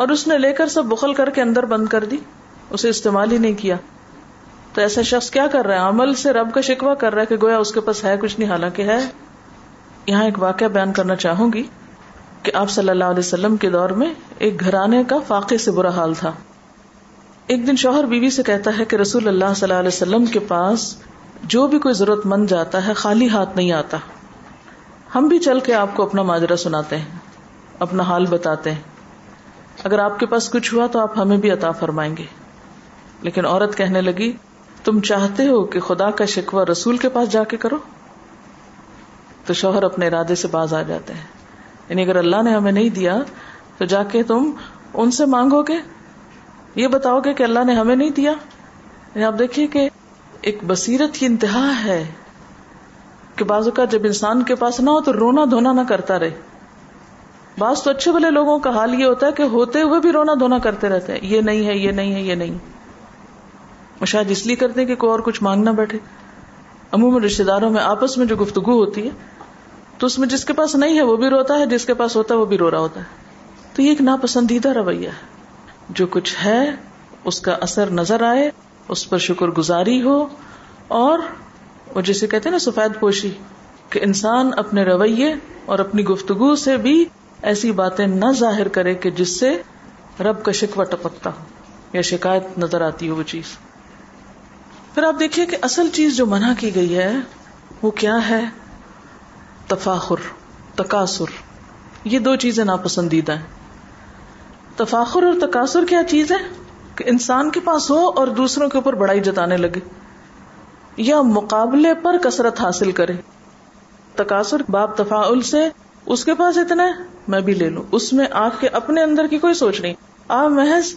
اور اس نے لے کر سب بخل کر کے اندر بند کر دی، اسے استعمال ہی نہیں کیا. تو ایسا شخص کیا کر رہا ہے؟ عمل سے رب کا شکوہ کر رہا ہے کہ گویا اس کے پاس ہے کچھ نہیں، حالانکہ ہے. یہاں ایک واقعہ بیان کرنا چاہوں گی کہ آپ صلی اللہ علیہ وسلم کے دور میں ایک گھرانے کا فاقے سے برا حال تھا. ایک دن شوہر بیوی سے کہتا ہے کہ رسول اللہ صلی اللہ علیہ وسلم کے پاس جو بھی کوئی ضرورت مند جاتا ہے خالی ہاتھ نہیں آتا. ہم بھی چل کے آپ کو اپنا ماجرا سناتے ہیں، اپنا حال بتاتے ہیں، اگر آپ کے پاس کچھ ہوا تو آپ ہمیں بھی عطا فرمائیں گے. لیکن عورت کہنے لگی، تم چاہتے ہو کہ خدا کا شکوہ رسول کے پاس جا کے کرو؟ تو شوہر اپنے ارادے سے باز آ جاتے ہیں. یعنی اگر اللہ نے ہمیں نہیں دیا تو جا کے تم ان سے مانگو گے، یہ بتاؤ گے کہ اللہ نے ہمیں نہیں دیا. یعنی آپ دیکھیے کہ ایک بصیرت کی انتہا ہے کہ بعض اوقات جب انسان کے پاس نہ ہو تو رونا دھونا نہ کرتا رہے. بعض تو اچھے بھلے لوگوں کا حال یہ ہوتا ہے کہ ہوتے ہوئے بھی رونا دھونا کرتے رہتے ہیں، یہ نہیں ہے، یہ نہیں ہے، یہ نہیں. شاید اس لیے کرتے کہ کوئی اور کچھ مانگنا بیٹھے. عموماً رشتے داروں میں آپس میں جو گفتگو ہوتی ہے تو اس میں جس کے پاس نہیں ہے وہ بھی روتا ہے، جس کے پاس ہوتا ہے وہ بھی رو رہا ہوتا ہے. تو یہ ایک ناپسندیدہ رویہ ہے. جو کچھ ہے اس کا اثر نظر آئے، اس پر شکر گزاری ہو، اور وہ جسے کہتے ہیں نا سفید پوشی، کہ انسان اپنے رویے اور اپنی گفتگو سے بھی ایسی باتیں نہ ظاہر کرے کہ جس سے رب کا شکوہ ٹپکتا ہو یا شکایت نظر آتی ہو وہ چیز. پھر آپ دیکھیے کہ اصل چیز جو منع کی گئی ہے وہ کیا ہے؟ تفاخر، تکاثر. یہ دو چیزیں ناپسندیدہ ہیں. تفاخر اور تکاثر کیا چیز ہے؟ کہ انسان کے پاس ہو اور دوسروں کے اوپر بڑائی جتانے لگے. یا مقابلے پر کثرت حاصل کرے. تکاثر باب تفاعل سے اس کے پاس اتنا ہے میں بھی لے لوں، اس میں آپ کے اپنے اندر کی کوئی سوچ نہیں، آپ محض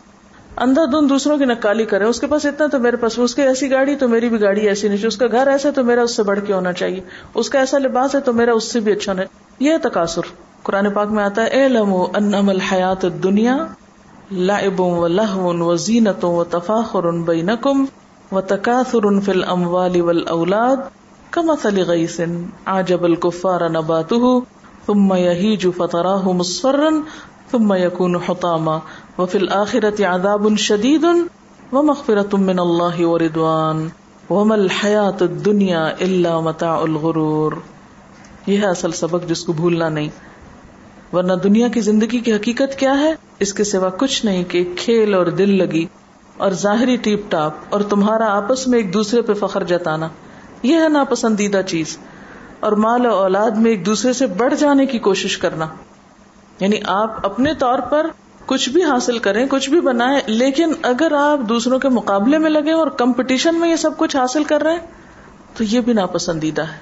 اندھا دھند دوسروں کی نقالی کریں. اس کے پاس اتنا تو میرے پاس، اس کی ایسی گاڑی تو میری بھی گاڑی ایسی نہیں چاہیے، اس کا گھر ایسا تو میرا اس سے بڑھ کے ہونا چاہیے، اس کا ایسا لباس ہے تو میرا اس سے بھی اچھا ہونا چاہیے. یہ تکاثر. قرآن پاک میں آتا ہے اعلموا انما الحیات الدنیا لعب ولهو وزینۃ وتفاخر بینکم وتکاثر فی الاموال والاولاد کمثل غیث عجب الکفار نباته ثم یہیج فتراه مصفرا ثم یکون حطاما وفی الآخرۃ عذاب شدید ومغفرۃ من اللہ ورضوان وما الحیاۃ الدنیا الا متاع الغرور. یہ ہے اصل سبق جس کو بھولنا نہیں، ورنہ دنیا کی زندگی کی حقیقت کیا ہے اس کے سوا کچھ نہیں کہ کھیل اور دل لگی اور ظاہری ٹیپ ٹاپ اور تمہارا آپس میں ایک دوسرے پہ فخر جتانا، یہ ہے ناپسندیدہ چیز. اور مال و اولاد میں ایک دوسرے سے بڑھ جانے کی کوشش کرنا، یعنی آپ اپنے طور پر کچھ بھی حاصل کریں، کچھ بھی بنائیں، لیکن اگر آپ دوسروں کے مقابلے میں لگیں اور کمپٹیشن میں یہ سب کچھ حاصل کر رہے ہیں تو یہ بھی ناپسندیدہ ہے.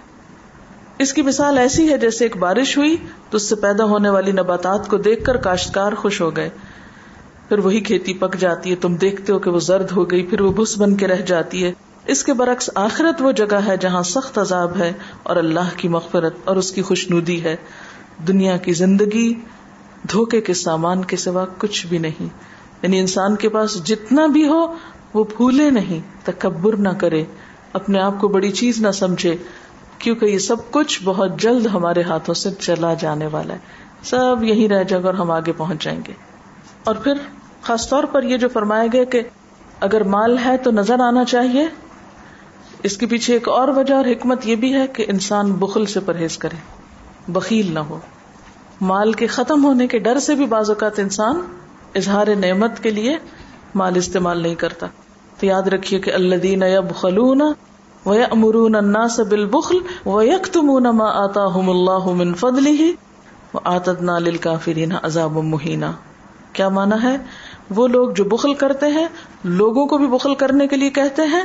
اس کی مثال ایسی ہے جیسے ایک بارش ہوئی تو اس سے پیدا ہونے والی نباتات کو دیکھ کر کاشتکار خوش ہو گئے، پھر وہی کھیتی پک جاتی ہے، تم دیکھتے ہو کہ وہ زرد ہو گئی، پھر وہ بھس بن کے رہ جاتی ہے. اس کے برعکس آخرت وہ جگہ ہے جہاں سخت عذاب ہے اور اللہ کی مغفرت اور اس کی خوشنودی ہے. دنیا کی زندگی دھوکے کے سامان کے سوا کچھ بھی نہیں، یعنی انسان کے پاس جتنا بھی ہو وہ پھولے نہیں، تکبر نہ کرے، اپنے آپ کو بڑی چیز نہ سمجھے، کیونکہ یہ سب کچھ بہت جلد ہمارے ہاتھوں سے چلا جانے والا ہے، سب یہی رہ جائے گا اور ہم آگے پہنچ جائیں گے. اور پھر خاص طور پر یہ جو فرمایا گیا کہ اگر مال ہے تو نظر آنا چاہیے، اس کے پیچھے ایک اور وجہ اور حکمت یہ بھی ہے کہ انسان بخل سے پرہیز کرے، بخیل نہ ہو. مال کے ختم ہونے کے ڈر سے بھی بعض اوقات انسان اظہار نعمت کے لیے مال استعمال نہیں کرتا. تو یاد رکھیے کہ الذین یبخلون وَيَأْمُرُونَ النَّاسَ بِالْبُخْلِ وَيَكْتُمُونَ مَا آتَاهُمُ اللَّهُ مِنْ فَضْلِهِ وَأَعْتَدْنَا لِلْكَافِرِينَ عَذَابًا مُهِينًا. کیا معنی ہے؟ وہ لوگ جو بخل کرتے ہیں، لوگوں کو بھی بخل کرنے کے لیے کہتے ہیں،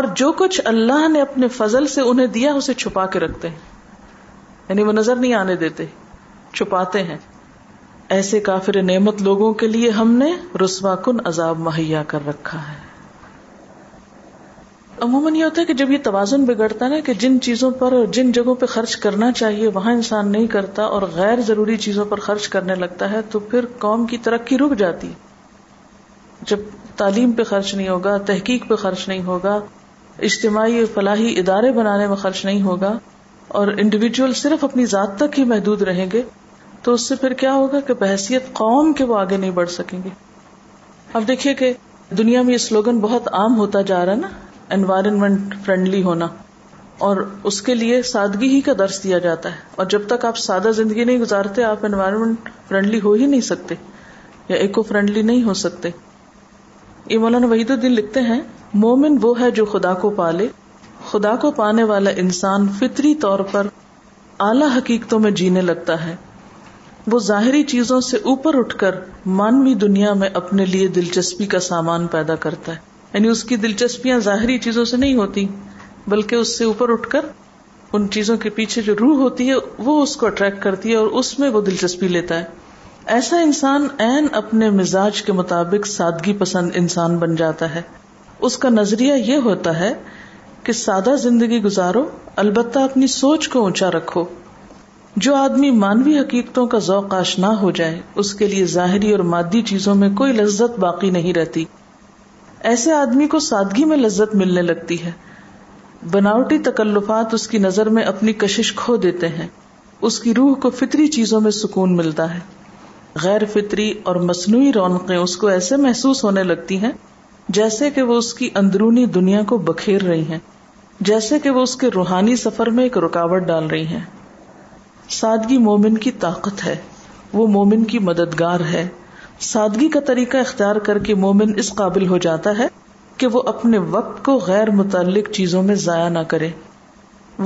اور جو کچھ اللہ نے اپنے فضل سے انہیں دیا اسے چھپا کے رکھتے ہیں، یعنی وہ نظر نہیں آنے دیتے، چھپاتے ہیں. ایسے کافر نعمت لوگوں کے لیے ہم نے رسوا کن عذاب مہیا کر رکھا ہے. عموماً یہ ہوتا ہے کہ جب یہ توازن بگڑتا ہے نا، کہ جن چیزوں پر اور جن جگہوں پہ خرچ کرنا چاہیے وہاں انسان نہیں کرتا اور غیر ضروری چیزوں پر خرچ کرنے لگتا ہے، تو پھر قوم کی ترقی رک جاتی. جب تعلیم پہ خرچ نہیں ہوگا، تحقیق پہ خرچ نہیں ہوگا، اجتماعی فلاحی ادارے بنانے میں خرچ نہیں ہوگا، اور انڈیویجول صرف اپنی ذات تک ہی محدود رہیں گے، تو اس سے پھر کیا ہوگا کہ بحثیت قوم کے وہ آگے نہیں بڑھ سکیں گے. اب دیکھیے کہ دنیا میں یہ سلوگن بہت عام ہوتا جا رہا ہے نا، انوائرمنٹ فرینڈلی ہونا، اور اس کے لیے سادگی ہی کا درس دیا جاتا ہے. اور جب تک آپ سادہ زندگی نہیں گزارتے آپ انوائرمنٹ فرینڈلی ہو ہی نہیں سکتے یا ایکو فرینڈلی نہیں ہو سکتے. یہ مولانا وحید الدین لکھتے ہیں، مومن وہ ہے جو خدا کو پالے. خدا کو پانے والا انسان فطری طور پر اعلی حقیقتوں میں جینے لگتا ہے. وہ ظاہری چیزوں سے اوپر اٹھ کر مانوی دنیا میں اپنے لیے دلچسپی کا سامان پیدا کرتا ہے. یعنی اس کی دلچسپیاں ظاہری چیزوں سے نہیں ہوتی، بلکہ اس سے اوپر اٹھ کر ان چیزوں کے پیچھے جو روح ہوتی ہے وہ اس کو اٹریکٹ کرتی ہے اور اس میں وہ دلچسپی لیتا ہے. ایسا انسان عین اپنے مزاج کے مطابق سادگی پسند انسان بن جاتا ہے. اس کا نظریہ یہ ہوتا ہے کہ سادہ زندگی گزارو، البتہ اپنی سوچ کو اونچا رکھو. جو آدمی مانوی حقیقتوں کا ذوق آشنا ہو جائے اس کے لیے ظاہری اور مادی چیزوں میں کوئی لذت باقی نہیں رہتی. ایسے آدمی کو سادگی میں لذت ملنے لگتی ہے. بناوٹی تکلفات اس کی نظر میں اپنی کشش کھو دیتے ہیں. اس کی روح کو فطری چیزوں میں سکون ملتا ہے. غیر فطری اور مصنوعی رونقیں اس کو ایسے محسوس ہونے لگتی ہیں جیسے کہ وہ اس کی اندرونی دنیا کو بکھیر رہی ہیں، جیسے کہ وہ اس کے روحانی سفر میں ایک رکاوٹ ڈال رہی ہیں. سادگی مومن کی طاقت ہے، وہ مومن کی مددگار ہے. سادگی کا طریقہ اختیار کر کے مومن اس قابل ہو جاتا ہے کہ وہ اپنے وقت کو غیر متعلق چیزوں میں ضائع نہ کرے،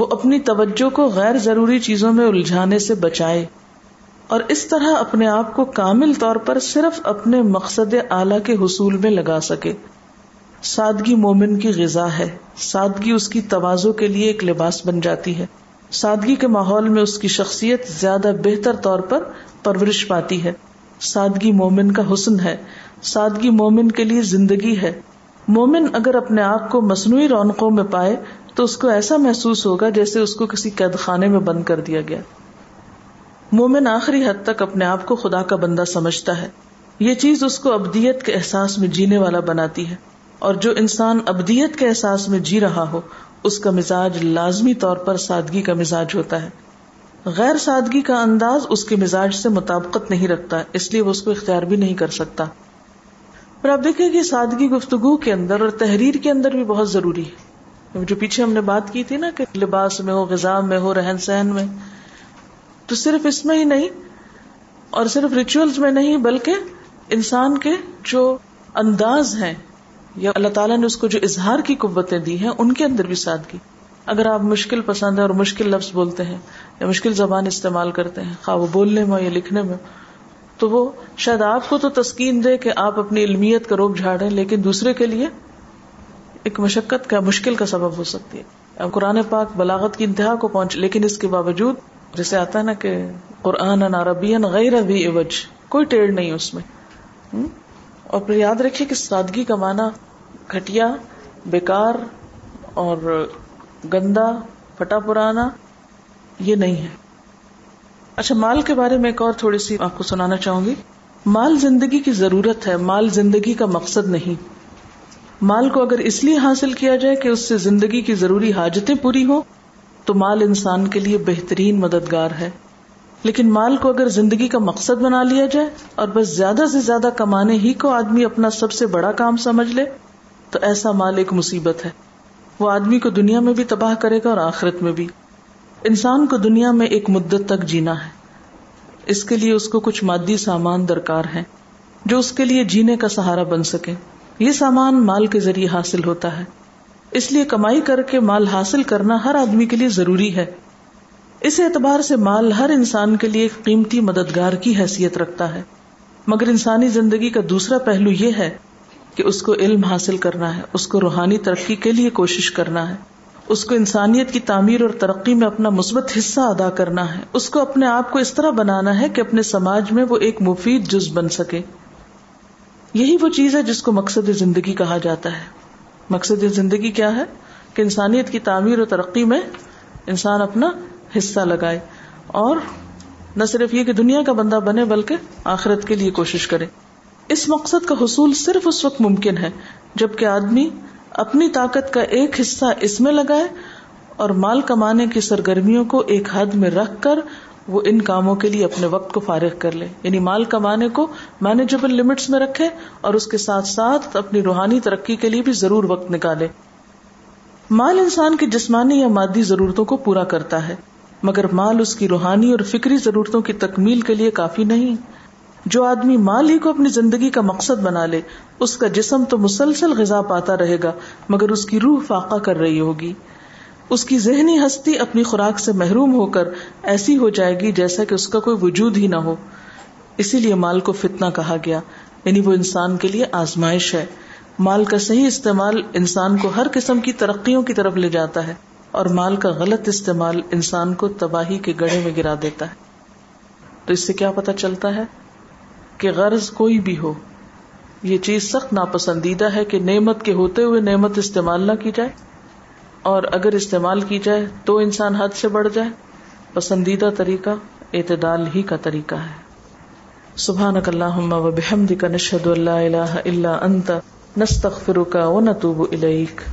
وہ اپنی توجہ کو غیر ضروری چیزوں میں الجھانے سے بچائے، اور اس طرح اپنے آپ کو کامل طور پر صرف اپنے مقصد اعلیٰ کے حصول میں لگا سکے. سادگی مومن کی غذا ہے، سادگی اس کی تواضع کے لیے ایک لباس بن جاتی ہے، سادگی کے ماحول میں اس کی شخصیت زیادہ بہتر طور پر پرورش پاتی ہے، سادگی مومن کا حسن ہے، سادگی مومن کے لیے زندگی ہے۔ مومن اگر اپنے آپ کو مصنوعی رونقوں میں پائے تو اس کو ایسا محسوس ہوگا جیسے اس کو کسی قید خانے میں بند کر دیا گیا۔ مومن آخری حد تک اپنے آپ کو خدا کا بندہ سمجھتا ہے، یہ چیز اس کو ابدیت کے احساس میں جینے والا بناتی ہے، اور جو انسان ابدیت کے احساس میں جی رہا ہو اس کا مزاج لازمی طور پر سادگی کا مزاج ہوتا ہے۔ غیر سادگی کا انداز اس کے مزاج سے مطابقت نہیں رکھتا، اس لیے وہ اس کو اختیار بھی نہیں کر سکتا۔ اور آپ دیکھیں کہ سادگی گفتگو کے اندر اور تحریر کے اندر بھی بہت ضروری ہے۔ جو پیچھے ہم نے بات کی تھی نا کہ لباس میں ہو، غذا میں ہو، رہن سہن میں، تو صرف اس میں ہی نہیں اور صرف ریچولز میں نہیں، بلکہ انسان کے جو انداز ہیں یا اللہ تعالیٰ نے اس کو جو اظہار کی قوتیں دی ہیں ان کے اندر بھی سادگی۔ اگر آپ مشکل پسند ہیں اور مشکل لفظ بولتے ہیں یا مشکل زبان استعمال کرتے ہیں، خواہ وہ بولنے میں یا لکھنے میں، تو وہ شاید آپ کو تو تسکین دے کہ آپ اپنی علمیت کا روپ جھاڑیں، لیکن دوسرے کے لیے ایک مشقت کا، مشکل کا سبب ہو سکتی ہے۔ قرآن پاک بلاغت کی انتہا کو پہنچ، لیکن اس کے باوجود جیسے آتا ہے نا کہ قرآن عربی غیر ذی عوج، کوئی ٹیڑھ نہیں اس میں۔ اور پھر یاد رکھیے کہ سادگی کا معنی گھٹیا، بیکار اور گندا، پھٹا پرانا یہ نہیں ہے۔ اچھا، مال کے بارے میں ایک اور تھوڑی سی آپ کو سنانا چاہوں گی۔ مال زندگی کی ضرورت ہے، مال زندگی کا مقصد نہیں۔ مال کو اگر اس لیے حاصل کیا جائے کہ اس سے زندگی کی ضروری حاجتیں پوری ہوں تو مال انسان کے لیے بہترین مددگار ہے، لیکن مال کو اگر زندگی کا مقصد بنا لیا جائے اور بس زیادہ سے زیادہ کمانے ہی کو آدمی اپنا سب سے بڑا کام سمجھ لے تو ایسا مال ایک مصیبت ہے۔ وہ آدمی کو دنیا میں بھی تباہ کرے گا اور آخرت میں بھی۔ انسان کو دنیا میں ایک مدت تک جینا ہے، اس کے لیے اس کو کچھ مادی سامان درکار ہیں جو اس کے لیے جینے کا سہارا بن سکے۔ یہ سامان مال کے ذریعے حاصل ہوتا ہے، اس لیے کمائی کر کے مال حاصل کرنا ہر آدمی کے لیے ضروری ہے۔ اس اعتبار سے مال ہر انسان کے لیے ایک قیمتی مددگار کی حیثیت رکھتا ہے، مگر انسانی زندگی کا دوسرا پہلو یہ ہے کہ اس کو علم حاصل کرنا ہے، اس کو روحانی ترقی کے لیے کوشش کرنا ہے، اس کو انسانیت کی تعمیر اور ترقی میں اپنا مثبت حصہ ادا کرنا ہے، اس کو اپنے آپ کو اس طرح بنانا ہے کہ اپنے سماج میں وہ ایک مفید جز بن سکے۔ یہی وہ چیز ہے جس کو مقصد زندگی کہا جاتا ہے۔ مقصد زندگی کیا ہے؟ کہ انسانیت کی تعمیر اور ترقی میں انسان اپنا حصہ لگائے، اور نہ صرف یہ کہ دنیا کا بندہ بنے بلکہ آخرت کے لیے کوشش کرے۔ اس مقصد کا حصول صرف اس وقت ممکن ہے جبکہ آدمی اپنی طاقت کا ایک حصہ اس میں لگائے، اور مال کمانے کی سرگرمیوں کو ایک حد میں رکھ کر وہ ان کاموں کے لیے اپنے وقت کو فارغ کر لے، یعنی مال کمانے کو مینیجیبل لمٹس میں رکھے اور اس کے ساتھ ساتھ اپنی روحانی ترقی کے لیے بھی ضرور وقت نکالے۔ مال انسان کی جسمانی یا مادی ضرورتوں کو پورا کرتا ہے، مگر مال اس کی روحانی اور فکری ضرورتوں کی تکمیل کے لیے کافی نہیں۔ جو آدمی مال ہی کو اپنی زندگی کا مقصد بنا لے اس کا جسم تو مسلسل غذا پاتا رہے گا، مگر اس کی روح فاقہ کر رہی ہوگی۔ اس کی ذہنی ہستی اپنی خوراک سے محروم ہو کر ایسی ہو جائے گی جیسا کہ اس کا کوئی وجود ہی نہ ہو۔ اسی لیے مال کو فتنہ کہا گیا، یعنی وہ انسان کے لیے آزمائش ہے۔ مال کا صحیح استعمال انسان کو ہر قسم کی ترقیوں کی طرف لے جاتا ہے، اور مال کا غلط استعمال انسان کو تباہی کے گڑھے میں گرا دیتا ہے۔ تو اس سے کیا پتہ چلتا ہے کہ غرض کوئی بھی ہو، یہ چیز سخت ناپسندیدہ ہے کہ نعمت کے ہوتے ہوئے نعمت استعمال نہ کی جائے، اور اگر استعمال کی جائے تو انسان حد سے بڑھ جائے۔ پسندیدہ طریقہ اعتدال ہی کا طریقہ ہے۔ سبحانک اللہم و بحمدک، نشہد ان لا الہ الا انت، نستغفرک و نتوب الیک۔